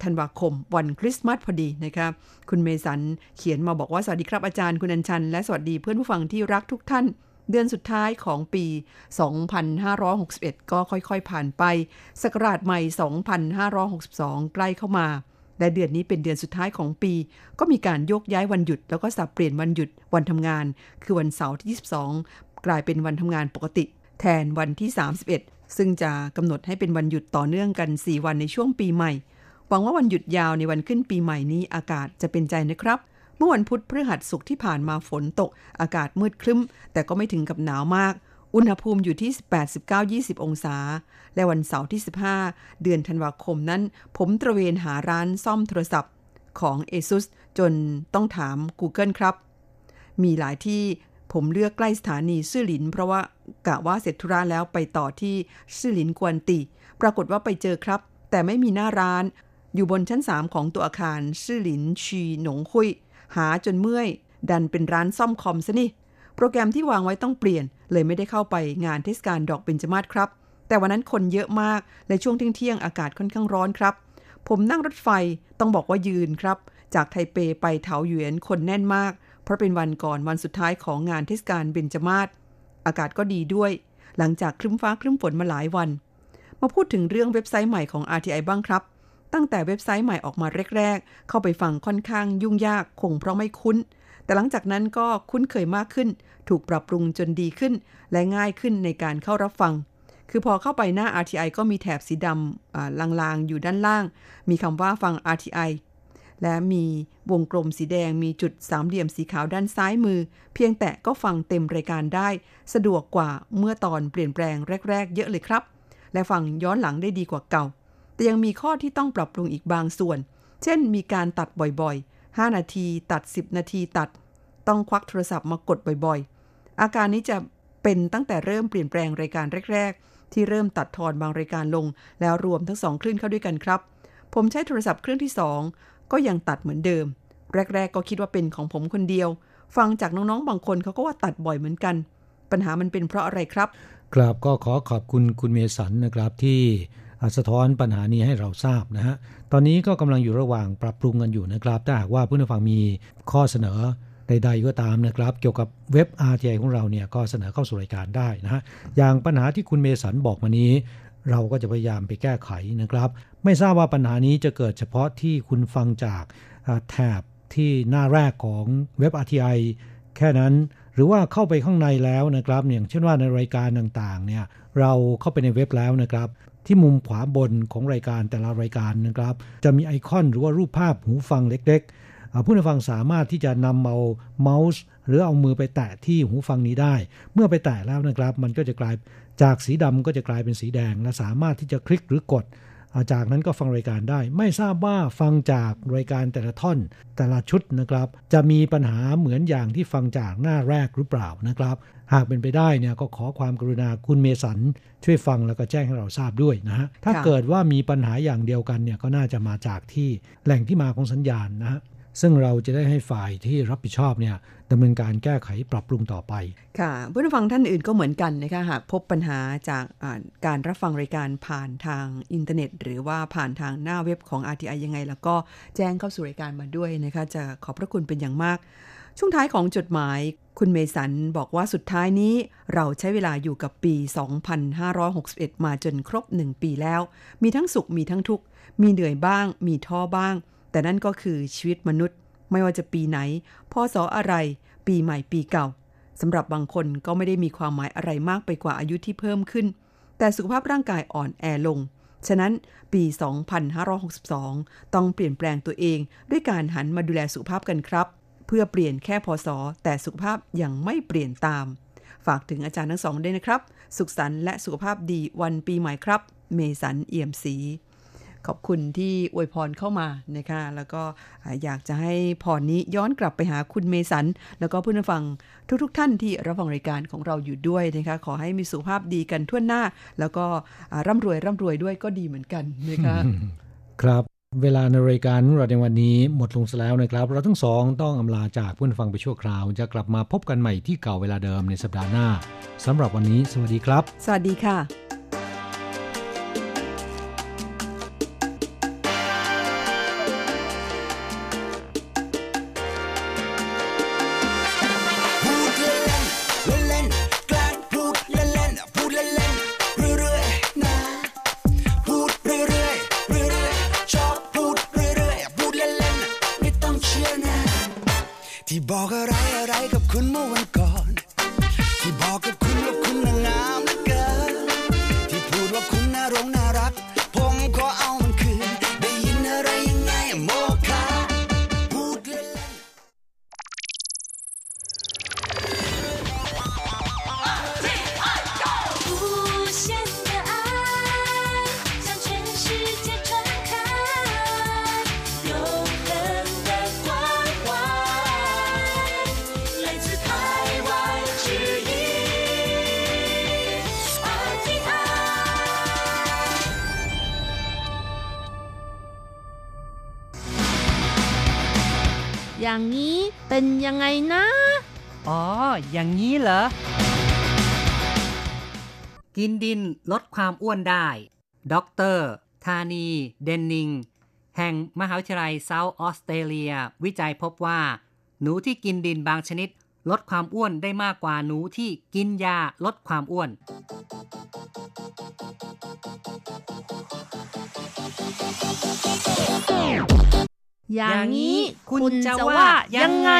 ธันวาคมวันคริสต์มาสพอดีนะคะคุณเมสันเขียนมาบอกว่าสวัสดีครับอาจารย์คุณอัญชันและสวัสดีเพื่อนผู้ฟังที่รักทุกท่าน เดือนสุดท้ายของปี2561ก็ค่อยๆผ่านไปศักราชใหม่2562ใกล้เข้ามาและเดือนนี้เป็นเดือนสุดท้ายของปีก็มีการโยกย้ายวันหยุดแล้วก็สับเปลี่ยนวันหยุดวันทำงานคือวันเสาร์ที่22กลายเป็นวันทำงานปกติแทนวันที่31ซึ่งจะกำหนดให้เป็นวันหยุดต่อเนื่องกัน4วันในช่วงปีใหม่หวังว่าวันหยุดยาวในวันขึ้นปีใหม่นี้อากาศจะเป็นใจนะครับเมื่อวันพุธพฤหัสศุกร์ที่ผ่านมาฝนตกอากาศมืดครึ้มแต่ก็ไม่ถึงกับหนาวมากอุณหภูมิอยู่ที่ 18-19-20 องศาและวันเสาร์ที่15เดือนธันวาคมนั้นผมตระเวนหาร้านซ่อมโทรศัพท์ของ ASUS จนต้องถาม Google ครับมีหลายที่ผมเลือกใกล้สถานีซื่อหลินเพราะว่ากะว่าเสร็จธุระแล้วไปต่อที่ซื่อหลินกวนตีปรากฏว่าไปเจอครับแต่ไม่มีหน้าร้านอยู่บนชั้น3ของตัวอาคารซื่อหลินชีหนงคุยหาจนเมื่อยดันเป็นร้านซ่อมคอมซะนี่โปรแกรมที่วางไว้ต้องเปลี่ยนเลยไม่ได้เข้าไปงานเทศกาลดอกเบญจมาศครับแต่วันนั้นคนเยอะมากและช่วงเที่ยงอากาศค่อนข้างร้อนครับผมนั่งรถไฟต้องบอกว่ายืนครับจากไทเปไปเถาหยวนคนแน่นมากเพราะเป็นวันก่อนวันสุดท้ายของงานเทศกาลเบญจมาศอากาศก็ดีด้วยหลังจากครึ้มฟ้าครึ้มฝนมาหลายวันมาพูดถึงเรื่องเว็บไซต์ใหม่ของ RTI บ้างครับตั้งแต่เว็บไซต์ใหม่ออกมาแรกๆเข้าไปฟังค่อนข้างยุ่งยากคงเพราะไม่คุ้นแต่หลังจากนั้นก็คุ้นเคยมากขึ้นถูกปรับปรุงจนดีขึ้นและง่ายขึ้นในการเข้ารับฟังคือพอเข้าไปหน้า RTI ก็มีแถบสีดำลางๆอยู่ด้านล่างมีคำว่าฟัง RTI และมีวงกลมสีแดงมีจุดสามเหลี่ยมสีขาวด้านซ้ายมือเพียงแต่ก็ฟังเต็มรายการได้สะดวกกว่าเมื่อตอนเปลี่ยนแปลงแรกๆเยอะเลยครับและฟังย้อนหลังได้ดีกว่าเก่าแต่ยังมีข้อที่ต้องปรับปรุงอีกบางส่วนเช่นมีการตัดบ่อยๆ5นาทีตัด10นาทีตัดต้องควักโทรศัพท์มากดบ่อยๆอาการนี้จะเป็นตั้งแต่เริ่มเปลี่ยนแปลงรายการแรกๆที่เริ่มตัดทอนบางรายการลงแล้วรวมทั้ง2คลื่นเข้าด้วยกันครับผมใช้โทรศัพท์เครื่องที่2ก็ยังตัดเหมือนเดิมแรกๆก็คิดว่าเป็นของผมคนเดียวฟังจากน้องๆบางคนเขาก็ว่าตัดบ่อยเหมือนกันปัญหามันเป็นเพราะอะไรครับครับก็ขอขอบคุณคุณเมสันนะครับที่สะท้อนปัญหานี้ให้เราทราบนะฮะตอนนี้ก็กำลังอยู่ระหว่างปรับปรุงกันอยู่นะครับถ้าหากว่าผู้ฟังมีข้อเสนอใดๆก็ตามนะครับเกี่ยวกับเว็บ RTI ของเราเนี่ยก็เสนอเข้าสู่รายการได้นะฮะอย่างปัญหาที่คุณเมสันบอกมานี้เราก็จะพยายามไปแก้ไขนะครับไม่ทราบว่าปัญหานี้จะเกิดเฉพาะที่คุณฟังจากแถบที่หน้าแรกของเว็บ RTI แค่นั้นหรือว่าเข้าไปข้างในแล้วนะครับอย่างเช่นว่าในรายการต่างๆเนี่ยเราเข้าไปในเว็บแล้วนะครับที่มุมขวาบนของรายการแต่ละรายการนะครับจะมีไอคอนหรือว่ารูปภาพหูฟังเล็กๆผู้ฟังสามารถที่จะนำเอาเมาส์หรือเอามือไปแตะที่หูฟังนี้ได้เมื่อไปแตะแล้วนะครับมันก็จะกลายจากสีดำก็จะกลายเป็นสีแดงและสามารถที่จะคลิกหรือกดจากนั้นก็ฟังรายการได้ไม่ทราบว่าฟังจากรายการแต่ละท่อนแต่ละชุดนะครับจะมีปัญหาเหมือนอย่างที่ฟังจากหน้าแรกหรือเปล่านะครับหากเป็นไปได้เนี่ยก็ขอความกรุณาคุณเมสันช่วยฟังแล้วก็แจ้งให้เราทราบด้วยนะฮะถ้าเกิดว่ามีปัญหาอย่างเดียวกันเนี่ยก็น่าจะมาจากที่แหล่งที่มาของสัญญาณนะฮะซึ่งเราจะได้ให้ฝ่ายที่รับผิดชอบเนี่ยดำเนินการแก้ไขปรับปรุงต่อไปค่ะผู้ฟังท่านอื่นก็เหมือนกันนะคะหากพบปัญหาจากการรับฟังรายการผ่านทางอินเทอร์เน็ตหรือว่าผ่านทางหน้าเว็บของ RTI ยังไงแล้วก็แจ้งเข้าสู่รายการมาด้วยนะคะจะขอบพระคุณเป็นอย่างมากช่วงท้ายของจดหมายคุณเมสันบอกว่าสุดท้ายนี้เราใช้เวลาอยู่กับปี 2561 มาจนครบ1ปีแล้วมีทั้งสุขมีทั้งทุกข์มีเหนื่อยบ้างมีท้อบ้างแต่นั่นก็คือชีวิตมนุษย์ไม่ว่าจะปีไหนพศอะไรปีใหม่ปีเก่าสำหรับบางคนก็ไม่ได้มีความหมายอะไรมากไปกว่าอายุที่เพิ่มขึ้นแต่สุขภาพร่างกายอ่อนแอลงฉะนั้นปี 2562 ต้องเปลี่ยนแปลงตัวเองด้วยการหันมาดูแลสุขภาพกันครับเพื่อเปลี่ยนแค่พศแต่สุขภาพยังไม่เปลี่ยนตามฝากถึงอาจารย์ทั้งสองด้วยนะครับสุขสันต์และสุขภาพดีวันปีใหม่ครับเมสันเอี่ยมศรีขอบคุณที่อวยพรเข้ามานะคะแล้วก็อยากจะให้พรนี้ย้อนกลับไปหาคุณเมสันแล้วก็ผู้ฟังทุกท่านที่รับฟังรายการของเราอยู่ด้วยนะคะขอให้มีสุขภาพดีกันทั่วหน้าแล้วก็ร่ำรวยด้วยก็ดีเหมือนกันนะคะครับเวลาในรายการเราในวันนี้หมดลงแล้วนะครับเราทั้งสองต้องอำลาจากผู้ฟังไปชั่วคราวจะกลับมาพบกันใหม่ที่เก่าเวลาเดิมในสัปดาห์หน้าสำหรับวันนี้สวัสดีครับสวัสดีค่ะ อย่างนี้เป็นยังไงนะอ๋ออย่างนี้เหรอกินดินลดความอ้วนได้ดร.ธานีเดนนิงแห่งมหาวิทยาลัย South Australia วิจัยพบว่าหนูที่กินดินบางชนิดลดความอ้วนได้มากกว่าหนูที่กินยาลดความอ้วนอย่างนี้คุณจะว่ายังไง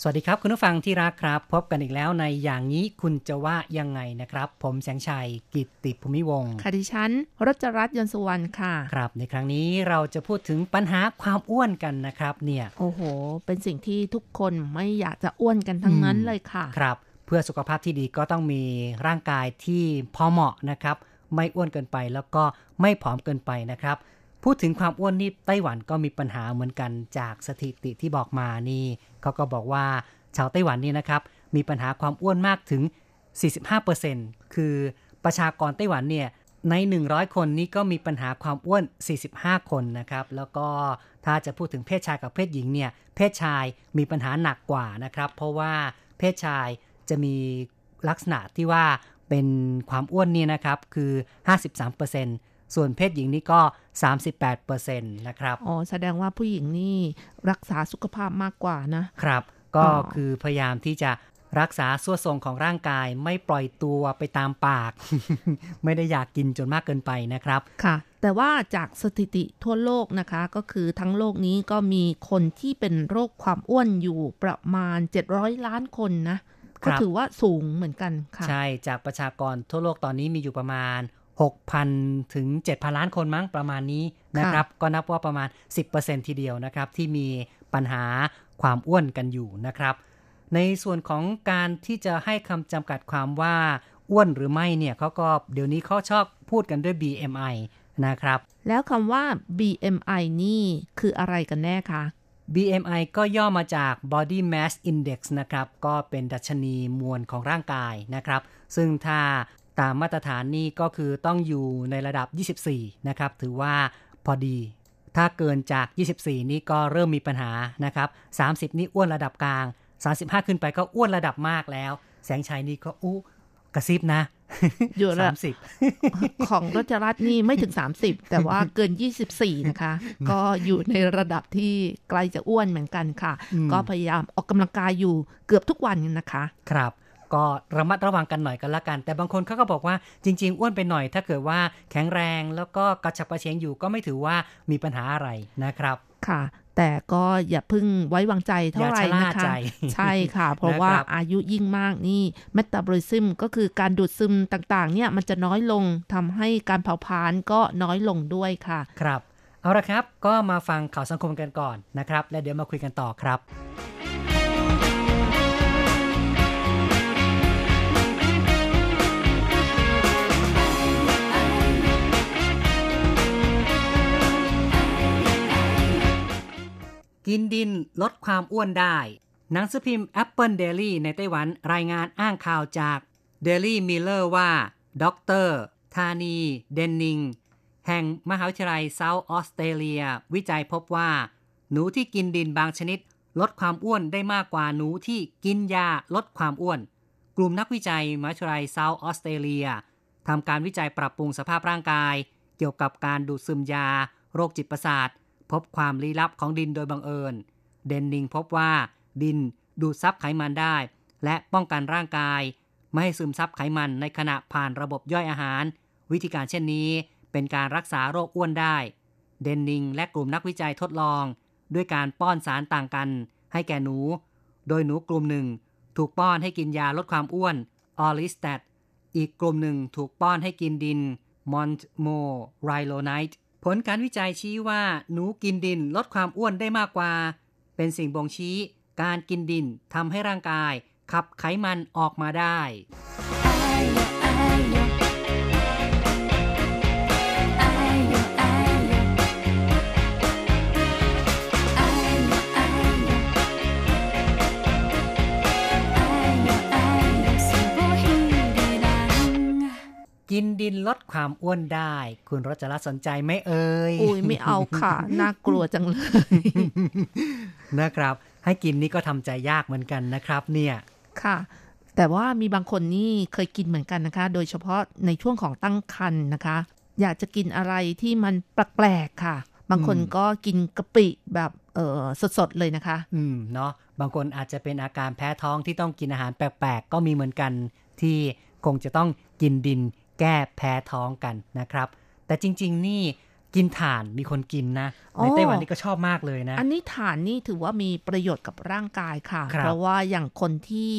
สวัสดีครับคุณผู้ฟังที่รักครับพบกันอีกแล้วในอย่างนี้คุณจะว่ายังไงนะครับผมแสงชัยกิตติภูมิวงศ์ค่ะดิฉันรจรัตน์ยนต์สุวรรณค่ะครับในครั้งนี้เราจะพูดถึงปัญหาความอ้วนกันนะครับเนี่ยโอ้โหเป็นสิ่งที่ทุกคนไม่อยากจะอ้วนกันทั้งนั้นเลยค่ะครับเพื่อสุขภาพที่ดีก็ต้องมีร่างกายที่พอเหมาะนะครับไม่อ้วนเกินไปแล้วก็ไม่ผอมเกินไปนะครับพูดถึงความอ้วนนี่ไต้หวันก็มีปัญหาเหมือนกันจากสถิติที่บอกมานี่เขาก็บอกว่าชาวไต้หวันนี่นะครับมีปัญหาความอ้วนมากถึง 45% คือประชากรไต้หวันเนี่ยใน100คนนี้ก็มีปัญหาความอ้วน45คนนะครับแล้วก็ถ้าจะพูดถึงเพศชายกับเพศหญิงเนี่ยเพศชายมีปัญหาหนักกว่านะครับเพราะว่าเพศชายจะมีลักษณะที่ว่าเป็นความอ้วนนี่นะครับคือ 53%ส่วนเพศหญิงนี่ก็ 38% นะครับอ๋อแสดงว่าผู้หญิงนี่รักษาสุขภาพมากกว่านะครับก็คือพยายามที่จะรักษาส่วนทรงของร่างกายไม่ปล่อยตัวไปตามปาก ไม่ได้อยากกินจนมากเกินไปนะครับค่ะแต่ว่าจากสถิติทั่วโลกนะคะก็คือทั้งโลกนี้ก็มีคนที่เป็นโรคความอ้วนอยู่ประมาณ700ล้านคนนะก็ถือว่าสูงเหมือนกันค่ะใช่จากประชากรทั่วโลกตอนนี้มีอยู่ประมาณ6,000 ถึง 7,000 ล้านคนมั้งประมาณนี้นะครับก็นับว่าประมาณ 10% ทีเดียวนะครับที่มีปัญหาความอ้วนกันอยู่นะครับในส่วนของการที่จะให้คำจำกัดความว่าอ้วนหรือไม่เนี่ยเขาก็เดี๋ยวนี้เขาชอบพูดกันด้วย BMI นะครับแล้วคำว่า BMI นี่คืออะไรกันแน่คะ BMI ก็ย่อมาจาก Body Mass Index นะครับก็เป็นดัชนีมวลของร่างกายนะครับซึ่งถ้าตามมาตรฐานนี่ก็คือต้องอยู่ในระดับ24นะครับถือว่าพอดีถ้าเกินจาก24นี่ก็เริ่มมีปัญหานะครับ30นี่อ้วนระดับกลาง35ขึ้นไปก็อ้วนระดับมากแล้วแสงชัยนี่ก็อู้กระซิบนะอยู่ระดับ30ของรัชรัตน์นี่ไม่ถึง30แต่ว่าเกิน24นะคะก็อยู่ในระดับที่ใกล้จะอ้วนเหมือนกันค่ะก็พยายามออกกำลังกายอยู่เกือบทุกวันนะคะครับก็ระมัดระวังกันหน่อยกันละกันแต่บางคนเขาก็บอกว่าจริงๆอ้วนไปหน่อยถ้าเกิดว่าแข็งแรงแล้วก็กระฉับกระเฉงอยู่ก็ไม่ถือว่ามีปัญหาอะไรนะครับค่ะแต่ก็อย่าพึ่งไว้วางใจเท่าไหร่นะคะใช่ค่ะเพราะว่าอายุยิ่งมากนี่เมตาบอลิซึมก็คือการดูดซึมต่างๆเนี่ยมันจะน้อยลงทำให้การเผาผลาญก็น้อยลงด้วยค่ะครับเอาละครับก็มาฟังข่าวสังคมกันก่อนนะครับและเดี๋ยวมาคุยกันต่อครับกินดินลดความอ้วนได้หนังสือพิมพ์ Apple Daily ในไต้หวันรายงานอ้างข่าวจาก Daily Mail ว่าดร.ธานีเดนนิงแห่งมหาวิทยาลัย South Australia วิจัยพบว่าหนูที่กินดินบางชนิดลดความอ้วนได้มากกว่าหนูที่กินยาลดความอ้วนกลุ่มนักวิจัยมหาวิทยาลัย South Australia ทำการวิจัยปรับปรุงสภาพร่างกายเกี่ยวกับการดูดซึมยาโรคจิตประสาทพบความลี้ลับของดินโดยบังเอิญเดนนิงพบว่าดินดูดซับไขมันได้และป้องกันร่างกายไม่ให้ซึมซับไขมันในขณะผ่านระบบย่อยอาหารวิธีการเช่นนี้เป็นการรักษาโรคอ้วนได้เดนนิงและกลุ่มนักวิจัยทดลองด้วยการป้อนสารต่างกันให้แก่หนูโดยหนูกลุ่มหนึ่งถูกป้อนให้กินยาลดความอ้วนออริสแตตอีกกลุ่มหนึ่งถูกป้อนให้กินดินมอนต์โมไรโลไนท์ผลการวิจัยชี้ว่าหนูกินดินลดความอ้วนได้มากกว่าเป็นสิ่งบ่งชี้การกินดินทำให้ร่างกายขับไขมันออกมาได้ กินดินลดความอ้วนได้คุณรจราสนใจไหมเอ่ยอุ้ยไม่เอาค่ะน่ากลัวจังเลยนะครับให้กินนี่ก็ทำใจยากเหมือนกันนะครับเนี่ยค่ะแต่ว่ามีบางคนนี่เคยกินเหมือนกันนะคะโดยเฉพาะในช่วงของตั้งครรภ์นะคะอยากจะกินอะไรที่มันแปลกๆค่ะบางคนก็กินกะปิแบบสดๆเลยนะคะเนาะบางคนอาจจะเป็นอาการแพ้ท้องที่ต้องกินอาหารแปลกๆก็มีเหมือนกันที่คงจะต้องกินดินแก้แพ้ท้องกันนะครับแต่จริงๆนี่กินถ่านมีคนกินนะในไต้หวันนี่ก็ชอบมากเลยนะอันนี้ถ่านนี่ถือว่ามีประโยชน์กับร่างกายค่ะเพราะว่าอย่างคนที่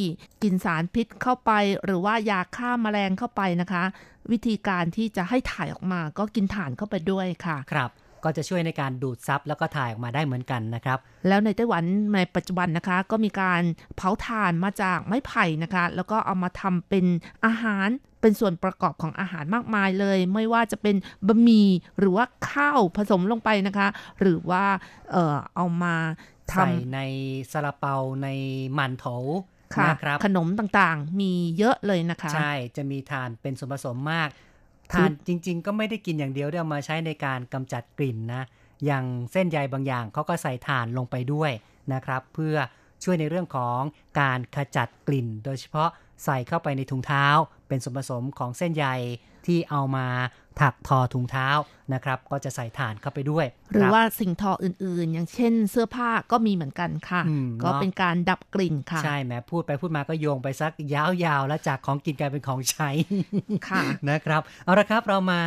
กินสารพิษเข้าไปหรือว่ายาฆ่าแมลงเข้าไปนะคะวิธีการที่จะให้ถ่ายออกมาก็กินถ่านเข้าไปด้วยค่ะครับก็จะช่วยในการดูดซับแล้วก็ถ่ายออกมาได้เหมือนกันนะครับแล้วในไต้หวันในปัจจุบันนะคะก็มีการเผาถ่านมาจากไม้ไผ่นะคะแล้วก็เอามาทำเป็นอาหารเป็นส่วนประกอบของอาหารมากมายเลยไม่ว่าจะเป็นบะหมี่หรือว่าข้าวผสมลงไปนะคะหรือว่าเอามาทำในซาลาเปาในหมั่นโถนะครับขนมต่างๆมีเยอะเลยนะคะใช่จะมีถ่านเป็นส่วนผสมมากถ่านจริงๆก็ไม่ได้กินอย่างเดียวได้เอามาใช้ในการกำจัดกลิ่นนะอย่างเส้นใยบางอย่างเขาก็ใส่ถ่านลงไปด้วยนะครับเพื่อช่วยในเรื่องของการขจัดกลิ่นโดยเฉพาะใส่เข้าไปในถุงเท้าเป็นส่วนผสมของเส้นใยที่เอามาถักทอถุงเท้านะครับก็จะใส่ถ่านเข้าไปด้วยหรือว่าสิ่งทออื่นๆอย่างเช่นเสื้อผ้าก็มีเหมือนกันค่ะก็เป็นการดับกลิ่นค่ะใช่แหมพูดไปพูดมาก็โยงไปสักยาวๆแล้วจากของกินกลายเป็นของใช้ค่ะนะครับเอาละครับเรามา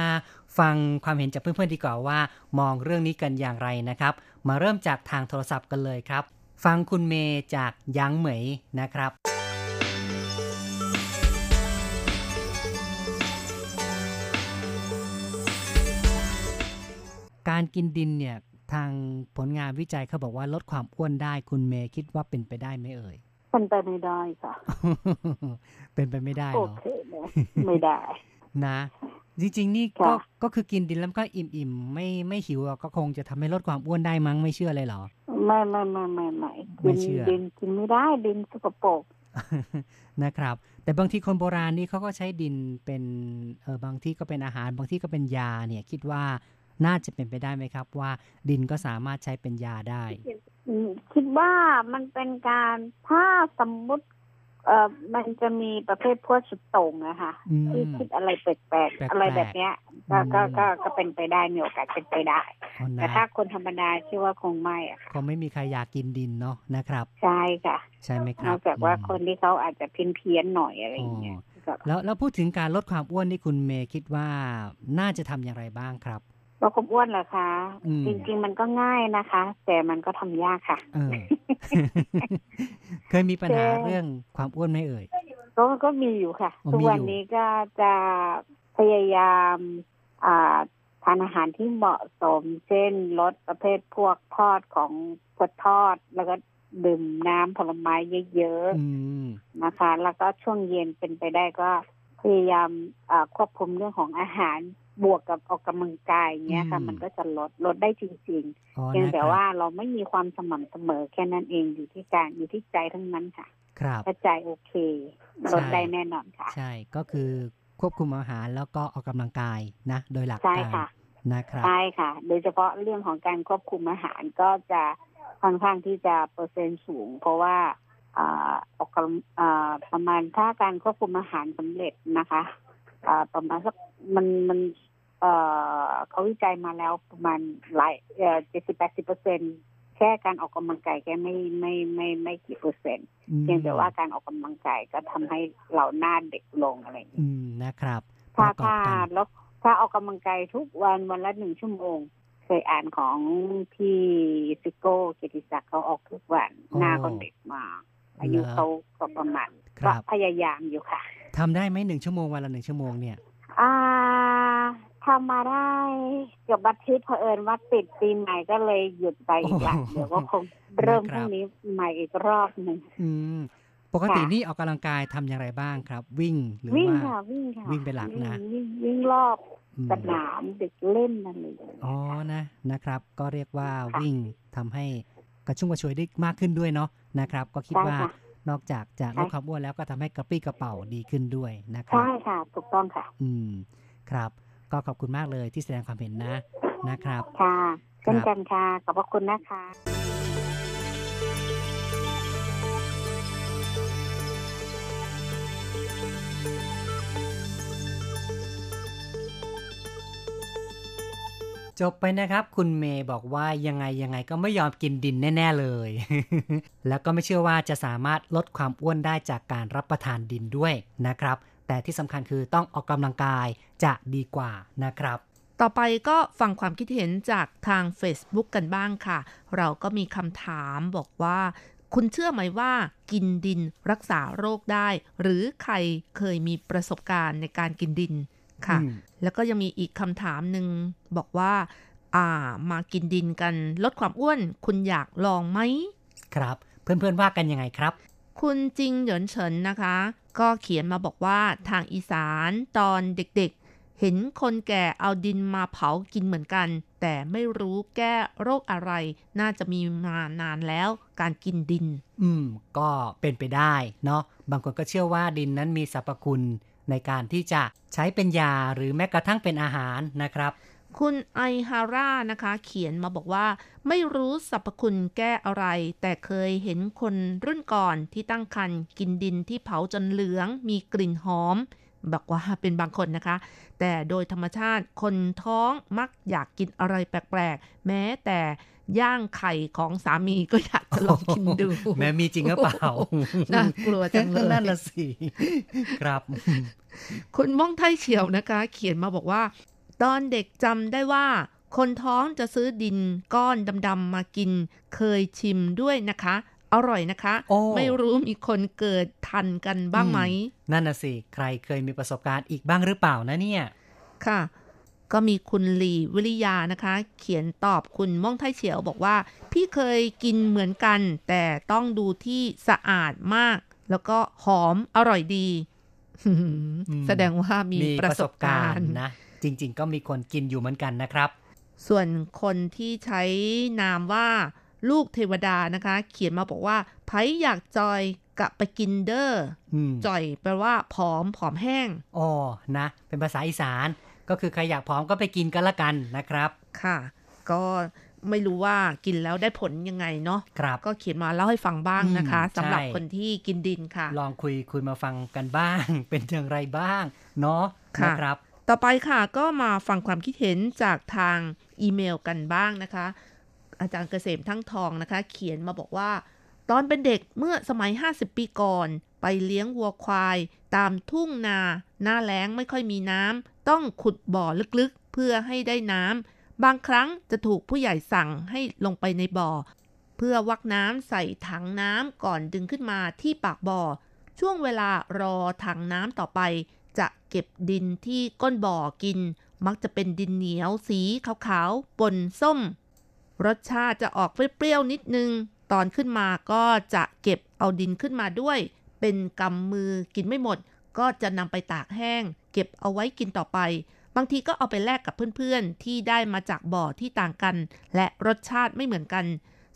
ฟังความเห็นจากเพื่อนๆดีกว่าว่ามองเรื่องนี้กันอย่างไรนะครับมาเริ่มจากทางโทรศัพท์กันเลยครับฟังคุณเมย์จากยังเหมยนะครับการกินดินเนี่ยทางผลงานวิจัยเขาบอกว่าลดความอ้วนได้คุณเมย์คิดว่าเป็นไปได้ไหมเอ่ยเป็นไปไม่ได้ค่ะ เป็นไปไม่ได้เหรอโอเคไม่ได้นะจริงๆนี่ก็คือกินดินแล้วก็อิ่มๆไม่หิวก็คงจะทำให้ลดความอ้วนได้มั้งไม่เชื่อเลยเหรอไม่ดินกินไม่ได้ดินสกปรกนะครับแต่บางทีคนโบราณนี่เขาก็ใช้ดินเป็นบางที่ก็เป็นอาหารบางที่ก็เป็นยาเนี่ยคิดว่าน่าจะเป็นไปได้ไหมครับว่าดินก็สามารถใช้เป็นยาได้คิดว่ามันเป็นการถ้าสมมุติมันจะมีประเภทพวกสุดโต่งนะคะที่คิดอะไรแปลกๆอะไรแบบเนี้ยก็เป็นไปได้มีโอกาสเป็นไปได้แต่ถ้าคนธรรมดาคิดว่าคงไม่อ่ะคงไม่มีใครอยากกินดินเนาะนะครับใช่ค่ะใช่ไหมครับนอกจากว่าคนที่เขาอาจจะเพี้ยนๆหน่อยอะไรอย่างเงี้ยแล้วพูดถึงการลดความอ้วนนี่คุณเมย์คิดว่าน่าจะทำอย่างไรบ้างครับลดความอ้วนเหรอคะจริงๆมันก็ง่ายนะคะแต่มันก็ทำยากค่ะ เคยมีปัญหาเรื่องความอ้วนไหมเอ่ยก็มีอยู่ค่ะทุกวันนี้ก็จะพยายามทานอาหารที่เหมาะสมเช่นลดประเภทพวกทอดของพวกทอดแล้วก็ดื่มน้ำผลไม้เยอะๆนะคะแล้วก็ช่วงเย็นเป็นไปได้ก็พยายามควบคุมเรื่องของอาหารบวกกับออกกำลังกายเงี้ยค่ะมันก็จะลดได้จริงๆเพียงแต่ว่าเราไม่มีความสม่ำเสมอแค่นั้นเองอยู่ที่การอยู่ที่ใจทั้งนั้นค่ะครับใจโอเคลดได้แน่นอนค่ะใช่ก็คือควบคุมอาหารแล้วก็ออกกำลังกายนะโดยหลักการนะครับใช่ค่ะโดยเฉพาะเรื่องของการควบคุมอาหารก็จะค่อนข้างที่จะเปอร์เซ็นต์สูงเพราะว่าออกกำประมาณถ้าการควบคุมอาหารสำเร็จนะคะประมาณสักมันเขาวิจัยมาแล้วประมาณหลาย70-80% แค่การออกกำลังกายแค่ไม่กี่เปอร์เซ็นต์เพียงแต่ว่าการออกกำลังกายก็ทำให้เราหน้าเด็กลงอะไรอย่างนี้นะครับถ้าออกกำลังกายทุกวันวันละ1 ชั่วโมงเคยอ่านของพี่ซิโก้เกียรติศักดิ์เขาออกทุกวันหน้าก็เด็กมากอายุเขาก็ประมาณก็พยายามอยู่ค่ะทำได้ไหม1 ชั่วโมงวันละ1 ชั่วโมงเนี่ยทำมาได้เกือบบัตรทิพย์เผอิญว่าติดปีใหม่ก็เลยหยุดไปอีกแล้วเดี๋ยวก็คงเริ่มพรุ่งนี้ใหม่อีกรอบหนึ่งปกตินี่ออกกำลังกายทำอย่างไรบ้างครับวิ่งหรือว่าวิ่งเป็นหลักนะวิ่งรอบสนามเด็กเล่นนั่นเลยอ๋อนะครับก็เรียกว่าวิ่งทำให้กระชุ่มกระชวยได้มากขึ้นด้วยเนาะนะครับก็คิดว่า นอกจากจะลดความอ้วนแล้วก็ทำให้กระปี้กระเป๋าดีขึ้นด้วยนะครับใช่ค่ะถูกต้องค่ะครับก็ขอบคุณมากเลยที่แสดงความเห็นนะครับค่ะเช่นกันค่ะขอบพระคุณนะคะจบไปนะครับคุณเมย์บอกว่ายังไงก็ไม่ยอมกินดินแน่ๆเลยแล้วก็ไม่เชื่อว่าจะสามารถลดความอ้วนได้จากการรับประทานดินด้วยนะครับแต่ที่สำคัญคือต้องออกกำลังกายจะดีกว่านะครับต่อไปก็ฟังความคิดเห็นจากทาง Facebook กันบ้างค่ะเราก็มีคำถามบอกว่าคุณเชื่อไหมว่ากินดินรักษาโรคได้หรือใครเคยมีประสบการณ์ในการกินดินค่ะแล้วก็ยังมีอีกคำถามหนึ่งบอกว่ามากินดินกันลดความอ้วนคุณอยากลองไหมครับเพื่อนๆว่ากันยังไงครับคุณจริงเหยินเฉินนะคะก็เขียนมาบอกว่าทางอีสานตอนเด็กๆเห็นคนแก่เอาดินมาเผากินเหมือนกันแต่ไม่รู้แก้โรคอะไรน่าจะมีมานานแล้วการกินดินก็เป็นไปได้เนาะบางคนก็เชื่อว่าดินนั้นมีสรรพคุณในการที่จะใช้เป็นยาหรือแม้กระทั่งเป็นอาหารนะครับคุณไอฮาร่านะคะเขียนมาบอกว่าไม่รู้สรรพคุณแก้อะไรแต่เคยเห็นคนรุ่นก่อนที่ตั้งครรภ์กินดินที่เผาจนเหลืองมีกลิ่นหอมบอกว่าเป็นบางคนนะคะแต่โดยธรรมชาติคนท้องมักอยากกินอะไรแปลกๆแม้แต่ย่างไข่ของสามีก็อยากจะลองกินดูแม้มีจริงหรือเปล่าน่ากลัวจังเลยนั่นละสิครับคุณม่องไทยเฉียวนะคะเขียนมาบอกว่าตอนเด็กจำได้ว่าคนท้องจะซื้อดินก้อนดำๆมากินเคยชิมด้วยนะคะอร่อยนะคะไม่รู้มีคนเกิดทันกันบ้างไหมนั่นน่ะสิใครเคยมีประสบการณ์อีกบ้างหรือเปล่านะเนี่ยค่ะก็มีคุณลีวิริยานะคะเขียนตอบคุณม่องไทยเฉียวบอกว่าพี่เคยกินเหมือนกันแต่ต้องดูที่สะอาดมากแล้วก็หอมอร่อยดีแสดงว่ามีประสบการณ์นะจริงๆก็มีคนกินอยู่เหมือนกันนะครับส่วนคนที่ใช้นามว่าลูกเทวดานะคะเขียนมาบอกว่าไผอยากจอยกะไปกินเด้อจอยแปลว่าผอมผอมแห้งอ๋อนะเป็นภาษาอีสานก็คือใครอยากผอมก็ไปกินกันละกันนะครับค่ะก็ไม่รู้ว่ากินแล้วได้ผลยังไงเนาะก็เขียนมาเล่าให้ฟังบ้างนะคะสำหรับคนที่กินดินค่ะลองคุยมาฟังกันบ้างเป็นอย่างไรบ้างเนาะนะครับต่อไปค่ะก็มาฟังความคิดเห็นจากทางอีเมลกันบ้างนะคะอาจารย์เกษมทั้งทองนะคะเขียนมาบอกว่าตอนเป็นเด็กเมื่อสมัย50ปีก่อนไปเลี้ยงวัวควายตามทุ่งนาหน้าแล้งไม่ค่อยมีน้ำต้องขุดบ่อลึกๆเพื่อให้ได้น้ำบางครั้งจะถูกผู้ใหญ่สั่งให้ลงไปในบ่อเพื่อวักน้ำใส่ถังน้ำก่อนดึงขึ้นมาที่ปากบ่อช่วงเวลารอถังน้ำต่อไปจะเก็บดินที่ก้นบ่อกินมักจะเป็นดินเหนียวสีขาวๆปนส้มรสชาติจะออกเปรี้ยวๆนิดนึงตอนขึ้นมาก็จะเก็บเอาดินขึ้นมาด้วยเป็นกำมือกินไม่หมดก็จะนำไปตากแห้งเก็บเอาไว้กินต่อไปบางทีก็เอาไปแลกกับเพื่อนๆที่ได้มาจากบ่อที่ต่างกันและรสชาติไม่เหมือนกัน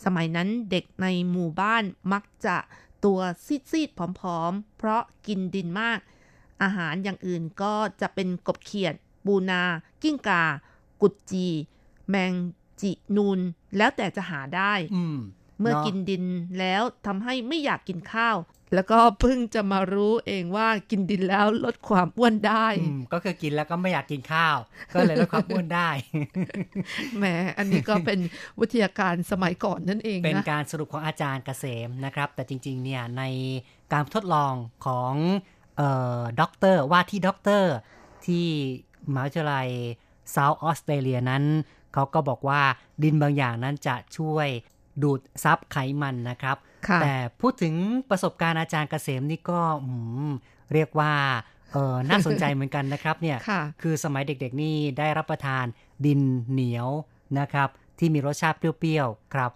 สมัยนั้นเด็กในหมู่บ้านมักจะตัวซีดๆผอมๆเพราะกินดินมากอาหารอย่างอื่นก็จะเป็นกบเขียดปูนากิ้งก่ากุดจีแมงจินูนแล้วแต่จะหาได้เมื่อกินดินแล้วทำให้ไม่อยากกินข้าวแล้วก็เพิ่งจะมารู้เองว่ากินดินแล้วลดความอ้วนได้ก็คือกินแล้วก็ไม่อยากกินข้าวก็เลยลดความอ้วนได้แหมอันนี้ก็เป็นวิทยาการสมัยก่อนนั่นเองนะเป็นการสรุปของอาจารย์เกษมนะครับแต่จริงๆเนี่ยในการทดลองของด็อกเตอร์ว่าที่ด็อกเตอร์ที่มหาวิทยาลัย South Australia นั้นเขาก็บอกว่าดินบางอย่างนั้นจะช่วยดูดซับไขมันนะครับแต่พูดถึงประสบการณ์อาจารย์เกษมนี่ก็เรียกว่าน่าสนใจเหมือนกันนะครับเนี่ย คือสมัยเด็กๆนี่ได้รับประทานดินเหนียวนะครับที่มีรสชาติเปรี้ยวๆครับ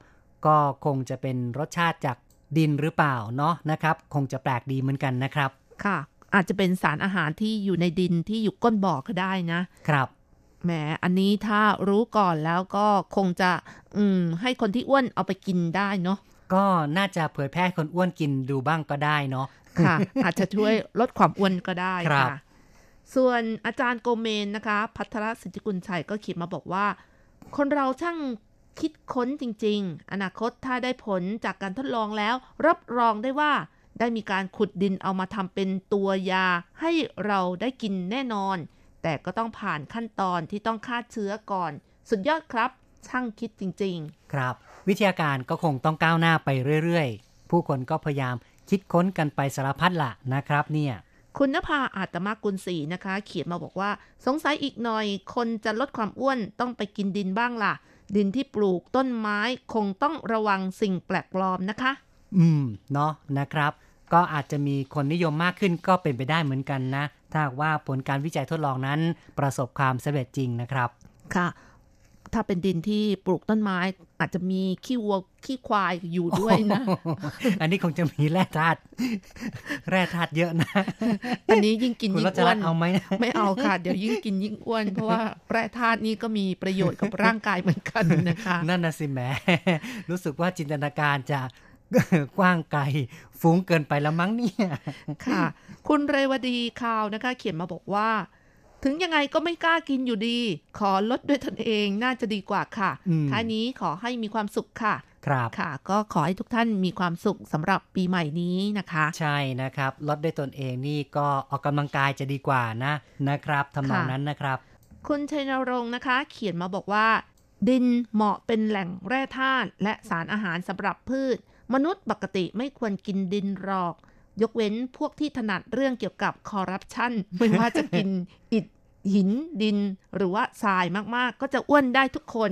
ก็คงจะเป็นรสชาติจากดินหรือเปล่าเนาะนะครับคงจะแปลกดีเหมือนกันนะครับค่ะอาจจะเป็นสารอาหารที่อยู่ในดินที่อยู่ก้นบ่อก็ได้นะครับแหมอันนี้ถ้ารู้ก่อนแล้วก็คงจะให้คนที่อ้วนเอาไปกินได้เนาะ ก็น่าจะเผยแพร่คนอ้วนกินดูบ้างก็ได้เนาะค่ะอาจจะช่วยลดความอ้วนก็ได้ค่ะส่วนอาจารย์โกเมนนะคะภัทรสิทธิกุลชัยก็เขียนมาบอกว่าคนเราช่างคิดค้นจริงๆอนาคตถ้าได้ผลจากการทดลองแล้วรับรองได้ว่าได้มีการขุดดินเอามาทำเป็นตัวยาให้เราได้กินแน่นอนแต่ก็ต้องผ่านขั้นตอนที่ต้องฆ่าเชื้อก่อนสุดยอดครับช่างคิดจริงๆครับวิทยาการก็คงต้องก้าวหน้าไปเรื่อยๆผู้คนก็พยายามคิดค้นกันไปสารพัดละนะครับเนี่ยคุณณภาอาตมากุลศรีนะคะเขียนมาบอกว่าสงสัยอีกหน่อยคนจะลดความอ้วนต้องไปกินดินบ้างล่ะดินที่ปลูกต้นไม้คงต้องระวังสิ่งแปลกปลอมนะคะเนาะนะครับก็อาจจะมีคนนิยมมากขึ้นก็เป็นไปได้เหมือนกันนะถ้าว่าผลการวิจัยทดลองนั้นประสบความสำเร็จจริงนะครับค่ะถ้าเป็นดินที่ปลูกต้นไม้อาจจะมีขี้วัวขี้ควายอยู่ด้วยนะอันนี้คงจะมีแร่ธาตุเยอะนะอันนี้ยิ่งกินยิ่งอ้วนเอาไหมไม่เอาค่ะเดี๋ยวยิ่งกินยิ่งอ้วนเพราะว่าแร่ธาตุนี่ก็มีประโยชน์กับร่างกายเหมือนกันนะคะนั่นน่ะสิแหมรู้สึกว่าจินตนาการจะกว้างไกลฟุ้งเกินไปแล้วมั้งเนี่ยค่ะคุณเรวดีข่าวนะคะเขียนมาบอกว่าถึงยังไงก็ไม่กล้ากินอยู่ดีขอลดด้วยตนเองน่าจะดีกว่าค่ะท้ายนี้ขอให้มีความสุขค่ะครับค่ะก็ขอให้ทุกท่านมีความสุขสำหรับปีใหม่นี้นะคะใช่นะครับลดด้วยตนเองนี่ก็ออกกำลังกายจะดีกว่านะครับทำนองนั้นนะครับคุณชัยนรงค์นะคะเขียนมาบอกว่าดินเหมาะเป็นแหล่งแร่ธาตุและสารอาหารสำหรับพืชมนุษย์ปกติไม่ควรกินดินหรอกยกเว้นพวกที่ถนัดเรื่องเกี่ยวกับคอร์รัปชันไม่ว่าจะกินอิฐหินดินหรือว่าทรายมากๆก็จะอ้วนได้ทุกคน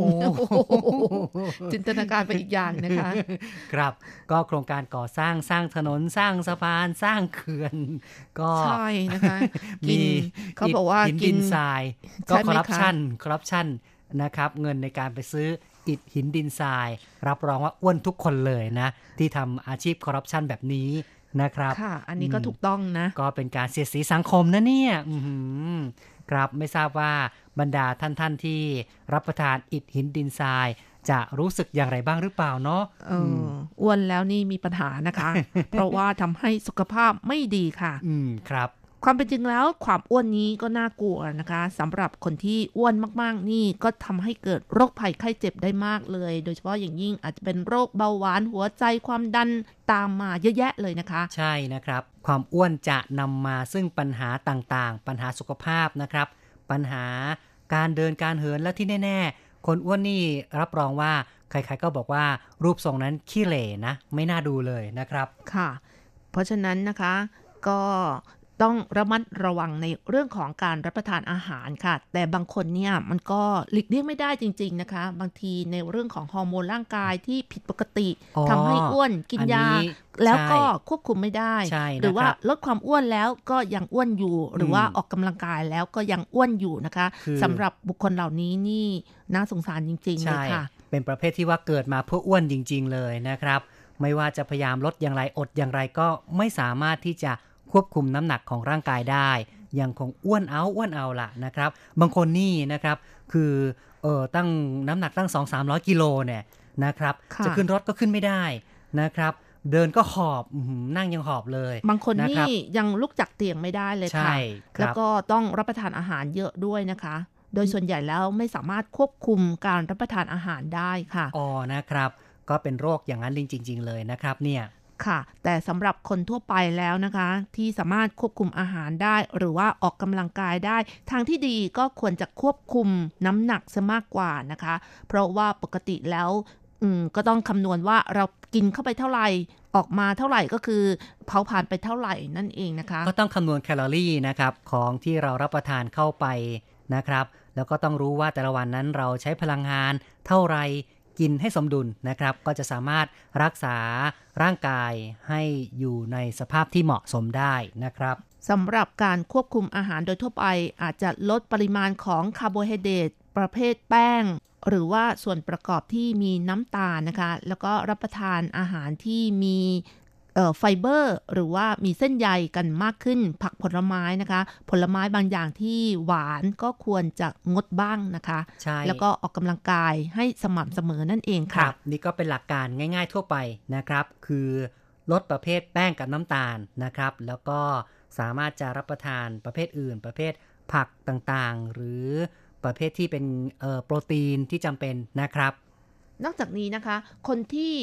จินตนาการไปอีกอย่างนะคะครับก็โครงการก่อสร้างสร้างถนนสร้างสะพานสร้างเขื่อนก็ใช่นะคะกินเขาบอกว่ากินทรายก็คอร์รัปชันนะครับเงินในการไปซื้ออิฐหินดินทรายรับรองว่าอ้วนทุกคนเลยนะที่ทำอาชีพคอร์รัปชันแบบนี้นะครับค่ะอันนี้ก็ถูกต้องนะก็เป็นการเสียดสีสังคมนะเนี่ยครับไม่ทราบว่าบรรดาท่านที่รับประทานอิฐหินดินทรายจะรู้สึกอย่างไรบ้างหรือเปล่าเนาะอ้วนแล้วนี่มีปัญหานะคะ เพราะว่าทำให้สุขภาพไม่ดีค่ะครับความเป็นจริงแล้วความอ้วนนี้ก็น่ากลัวนะคะสำหรับคนที่อ้วนมากๆนี่ก็ทำให้เกิดโรคภัยไข้เจ็บได้มากเลยโดยเฉพาะอย่างยิ่งอาจจะเป็นโรคเบาหวานหัวใจความดันตามมาเยอะแยะเลยนะคะใช่นะครับความอ้วนจะนำมาซึ่งปัญหาต่างๆปัญหาสุขภาพนะครับปัญหาการเดินการเหินและที่แน่ๆคนอ้วนนี่รับรองว่าใครๆก็บอกว่ารูปทรงนั้นขี้เหร่นะไม่น่าดูเลยนะครับค่ะเพราะฉะนั้นนะคะก็ต้องระมัดระวังในเรื่องของการรับประทานอาหารค่ะแต่บางคนเนี่ยมันก็หลีกเลี่ยงไม่ได้จริงๆนะคะบางทีในเรื่องของฮอร์โมนร่างกายที่ผิดปกติทำให้อ้วนกินยาแล้วก็ควบคุมไม่ได้หรือว่าลดความอ้วนแล้วก็ยังอ้วนอยู่หรือว่าออกกำลังกายแล้วก็ยังอ้วนอยู่นะคะสำหรับบุคคลเหล่านี้นี่น่าสงสารจริงๆเลยค่ะเป็นประเภทที่ว่าเกิดมาเพื่ออ้วนจริงๆเลยนะครับไม่ว่าจะพยายามลดอย่างไรอดอย่างไรก็ไม่สามารถที่จะควบคุมน้ำหนักของร่างกายได้ยังคงอ้วนเอาล่ะนะครับบางคนนี่นะครับคือตั้งน้ำหนักตั้ง 2-300 กิโลเนี่ยนะครับจะขึ้นรถก็ขึ้นไม่ได้นะครับเดินก็หอบนั่งยังหอบเลยบางคนนี่ยังลุกจากเตียงไม่ได้เลยค่ะแล้วก็ต้องรับประทานอาหารเยอะด้วยนะคะโดยส่วนใหญ่แล้วไม่สามารถควบคุมการรับประทานอาหารได้ค่ะอ๋อนะครับก็เป็นโรคอย่างนั้นจริงเลยนะครับเนี่ยค่ะแต่สำหรับคนทั่วไปแล้วนะคะที่สามารถควบคุมอาหารได้หรือว่าออกกำลังกายได้ทางที่ดีก็ควรจะควบคุมน้ำหนักซะมากกว่านะคะเพราะว่าปกติแล้วก็ต้องคำนวณว่าเรากินเข้าไปเท่าไหร่ออกมาเท่าไหร่ก็คือเผาผ่านไปเท่าไหร่นั่นเองนะคะก็ต้องคำนวณแคลอรี่นะครับของที่เรารับประทานเข้าไปนะครับแล้วก็ต้องรู้ว่าแต่ละวันนั้นเราใช้พลังงานเท่าไหร่กินให้สมดุลนะครับก็จะสามารถรักษาร่างกายให้อยู่ในสภาพที่เหมาะสมได้นะครับสำหรับการควบคุมอาหารโดยทั่วไปอาจจะลดปริมาณของคาร์โบไฮเดรตประเภทแป้งหรือว่าส่วนประกอบที่มีน้ำตาลนะคะแล้วก็รับประทานอาหารที่มี ไฟเบอร์หรือว่ามีเส้นใยกันมากขึ้นผักผลไม้นะคะผลไม้บางอย่างที่หวานก็ควรจะงดบ้างนะคะใช่แล้วก็ออกกำลังกายให้สม่ำเสมอนั่นเองค่ะนี่ก็เป็นหลักการง่ายๆทั่วไปนะครับคือลดประเภทแป้งกับน้ำตาลนะครับแล้วก็สามารถจะรับประทานประเภทอื่นประเภทผักต่างๆหรือประเภทที่เป็นโปรตีนที่จำเป็นนะครับนอกจากนี้นะคะคนที่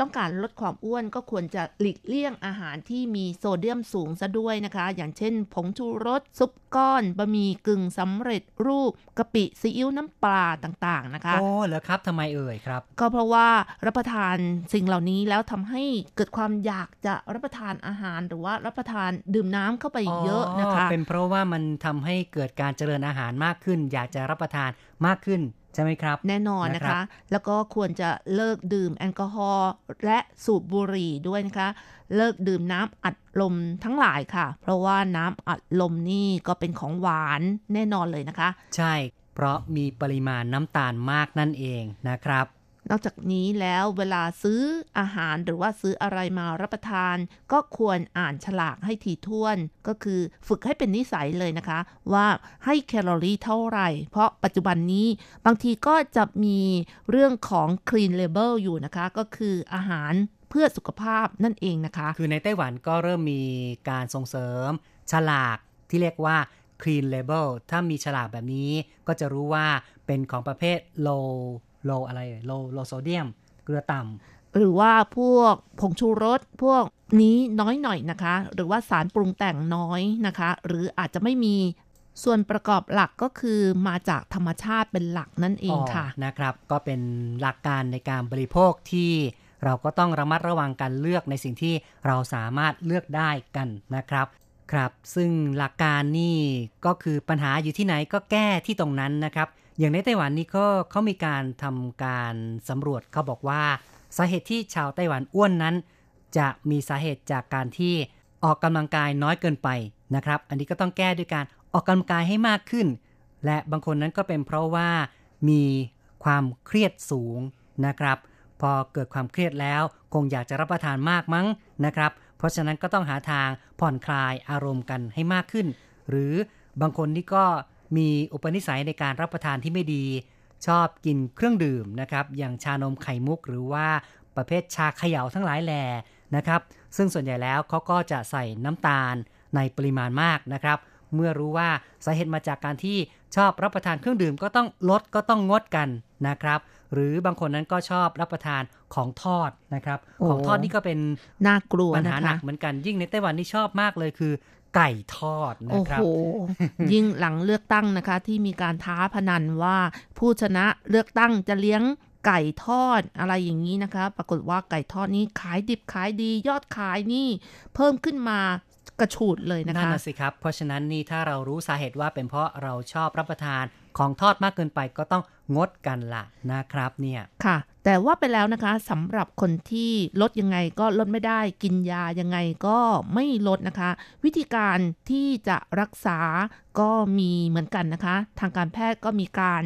ต้องการลดความอ้วนก็ควรจะหลีกเลี่ยงอาหารที่มีโซเดียมสูงซะด้วยนะคะอย่างเช่นผงชูรสซุปก้อนบะหมี่กึ่งสำเร็จรูปกะปิซีอิ๊วน้ำปลาต่างๆนะคะโอ้เหรอครับทำไมเอ่ยครับก็เพราะว่ารับประทานสิ่งเหล่านี้แล้วทำให้เกิดความอยากจะรับประทานอาหารหรือว่ารับประทานดื่มน้ำเข้าไปเยอะนะคะเป็นเพราะว่ามันทำให้เกิดการเจริญอาหารมากขึ้นอยากจะรับประทานมากขึ้นใช่ไหมครับแน่นอนนะคะแล้วก็ควรจะเลิกดื่มแอลกอฮอล์และสูบบุหรี่ด้วยนะคะเลิกดื่มน้ำอัดลมทั้งหลายค่ะเพราะว่าน้ำอัดลมนี่ก็เป็นของหวานแน่นอนเลยนะคะใช่เพราะมีปริมาณน้ำตาลมากนั่นเองนะครับนอกจากนี้แล้วเวลาซื้ออาหารหรือว่าซื้ออะไรมารับประทานก็ควรอ่านฉลากให้ถี่ถ้วนก็คือฝึกให้เป็นนิสัยเลยนะคะว่าให้แคลอรี่เท่าไหร่เพราะปัจจุบันนี้บางทีก็จะมีเรื่องของ Clean Label อยู่นะคะก็คืออาหารเพื่อสุขภาพนั่นเองนะคะคือในไต้หวันก็เริ่มมีการส่งเสริมฉลากที่เรียกว่า Clean Label ถ้ามีฉลากแบบนี้ก็จะรู้ว่าเป็นของประเภท low อะไร low sodium เกลือต่ำหรือว่าพวกผงชูรสพวกนี้น้อยหน่อยนะคะหรือว่าสารปรุงแต่งน้อยนะคะหรืออาจจะไม่มีส่วนประกอบหลักก็คือมาจากธรรมชาติเป็นหลักนั่นเองค่ะนะครับก็เป็นหลักการในการบริโภคที่เราก็ต้องระมัดระวังการเลือกในสิ่งที่เราสามารถเลือกได้กันนะครับครับซึ่งหลักการนี่ก็คือปัญหาอยู่ที่ไหนก็แก้ที่ตรงนั้นนะครับอย่างในไต้หวันนี่ก็เขามีการทำการสำรวจเขาบอกว่าสาเหตุที่ชาวไต้หวันอ้วนนั้นจะมีสาเหตุจากการที่ออกกำลังกายน้อยเกินไปนะครับอันนี้ก็ต้องแก้ด้วยการออกกำลังกายให้มากขึ้นและบางคนนั้นก็เป็นเพราะว่ามีความเครียดสูงนะครับพอเกิดความเครียดแล้วคงอยากจะรับประทานมากมั้งนะครับเพราะฉะนั้นก็ต้องหาทางผ่อนคลายอารมณ์กันให้มากขึ้นหรือบางคนนี่ก็มีอุปนิสัยในการรับประทานที่ไม่ดีชอบกินเครื่องดื่มนะครับอย่างชานมไข่มุกหรือว่าประเภทชาเขย่าทั้งหลายแหล่นะครับซึ่งส่วนใหญ่แล้วเขาก็จะใส่น้ำตาลในปริมาณมากนะครับเมื่อรู้ว่าสาเหตุมาจากการที่ชอบรับประทานเครื่องดื่มก็ต้องลดก็ต้องงดกันนะครับหรือบางคนนั้นก็ชอบรับประทานของทอดนะครับของทอดนี่ก็เป็นน่ากลัวปัญหาหนักเหมือนกันยิ่งในไต้หวันนี่ชอบมากเลยคือไก่ทอดนะครับโอ้โหยิ่งหลังเลือกตั้งนะคะที่มีการท้าพนันว่าผู้ชนะเลือกตั้งจะเลี้ยงไก่ทอดอะไรอย่างนี้นะคะปรากฏว่าไก่ทอดนี้ขายดิบขายดียอดขายนี่เพิ่มขึ้นมากระฉูดเลยนะคะนั่นน่ะสิครับเพราะฉะนั้นนี่ถ้าเรารู้สาเหตุว่าเป็นเพราะเราชอบรับประทานของทอดมากเกินไปก็ต้องงดกันละนะครับเนี่ยค่ะแต่ว่าไปแล้วนะคะสำหรับคนที่ลดยังไงก็ลดไม่ได้กินยายังไงก็ไม่ลดนะคะวิธีการที่จะรักษาก็มีเหมือนกันนะคะทางการแพทย์ก็มีการ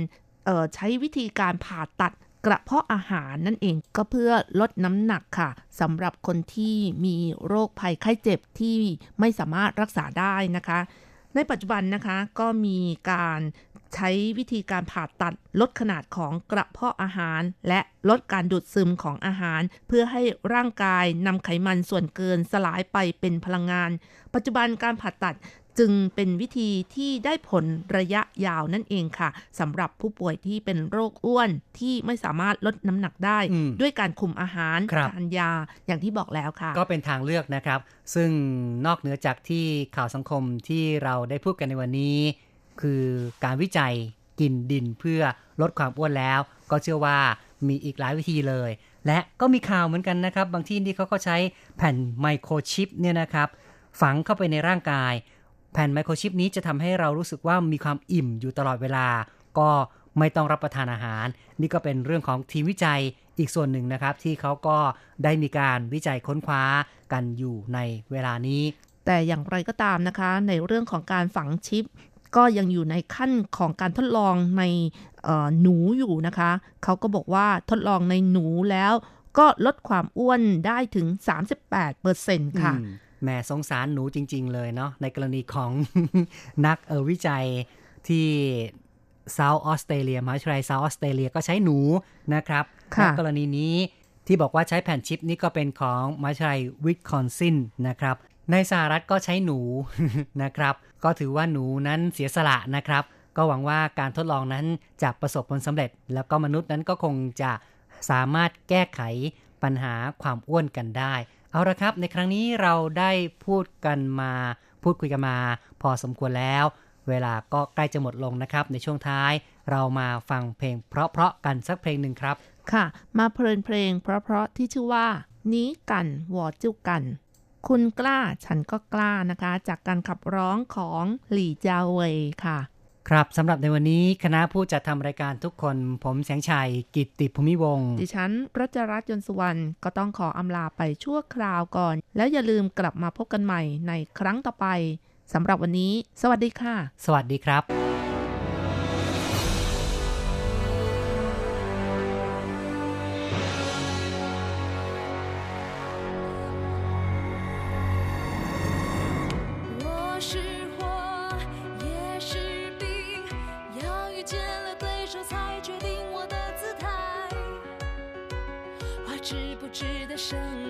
ใช้วิธีการผ่าตัดกระเพาะอาหารนั่นเองก็เพื่อลดน้ำหนักค่ะสำหรับคนที่มีโรคภัยไข้เจ็บที่ไม่สามารถรักษาได้นะคะในปัจจุบันนะคะก็มีการใช้วิธีการผ่าตัดลดขนาดของกระเพาะอาหารและลดการดูดซึมของอาหารเพื่อให้ร่างกายนำไขมันส่วนเกินสลายไปเป็นพลังงานปัจจุบันการผ่าตัดจึงเป็นวิธีที่ได้ผลระยะยาวนั่นเองค่ะสำหรับผู้ป่วยที่เป็นโรคอ้วนที่ไม่สามารถลดน้ำหนักได้ด้วยการคุมอาหารทานยาอย่างที่บอกแล้วค่ะก็เป็นทางเลือกนะครับซึ่งนอกเหนือจากที่ข่าวสังคมที่เราได้พูดกันในวันนี้คือการวิจัยกินดินเพื่อลดความอ้วนแล้วก็เชื่อว่ามีอีกหลายวิธีเลยและก็มีข่าวเหมือนกันนะครับบางที่นี่เขาก็ใช้แผ่นไมโครชิปเนี่ยนะครับฝังเข้าไปในร่างกายแผ่นไมโครชิปนี้จะทำให้เรารู้สึกว่ามีความอิ่มอยู่ตลอดเวลาก็ไม่ต้องรับประทานอาหารนี่ก็เป็นเรื่องของทีมวิจัยอีกส่วนหนึ่งนะครับที่เขาก็ได้มีการวิจัยค้นคว้ากันอยู่ในเวลานี้แต่อย่างไรก็ตามนะคะในเรื่องของการฝังชิปก็ยังอยู่ในขั้นของการทดลองในหนูอยู่นะคะเขาก็บอกว่าทดลองในหนูแล้ว ก็ลดความอ้วนได้ถึง 38% ค่ะแหมสงสารหนูจริงๆเลยเนาะในกรณีของนักวิจัยที่ South Australia มหาวิทยาลัย South Australia ก็ใช้หนูนะครับในกรณีนี้ที่บอกว่าใช้แผ่นชิปนี่ก็เป็นของมหาวิทยาลัย Wisconsin นะครับในสหรัฐก็ใช้หนูนะครับก็ถือว่าหนูนั้นเสียสละนะครับก็หวังว่าการทดลองนั้นจะประสบผลสำเร็จแล้วก็มนุษย์นั้นก็คงจะสามารถแก้ไขปัญหาความอ้วนกันได้เอาละครับในครั้งนี้เราได้พูดคุยกันมาพอสมควรแล้วเวลาก็ใกล้จะหมดลงนะครับในช่วงท้ายเรามาฟังเพลงเพราะๆกันสักเพลงหนึ่งครับค่ะมาเพลงเพราะๆที่ชื่อว่านี้กันวอจิ้วกันคุณกล้าฉันก็กล้านะคะจากการขับร้องของหลี่จาเว่ยค่ะครับสำหรับในวันนี้คณะผู้จัดทำรายการทุกคนผมแสงชัยกิตติภูมิวงศ์ดิฉันรัชรัตน์ยนต์สุวรรณก็ต้องขออำลาไปชั่วคราวก่อนแล้วอย่าลืมกลับมาพบกันใหม่ในครั้งต่อไปสำหรับวันนี้สวัสดีค่ะสวัสดีครับ值不值得生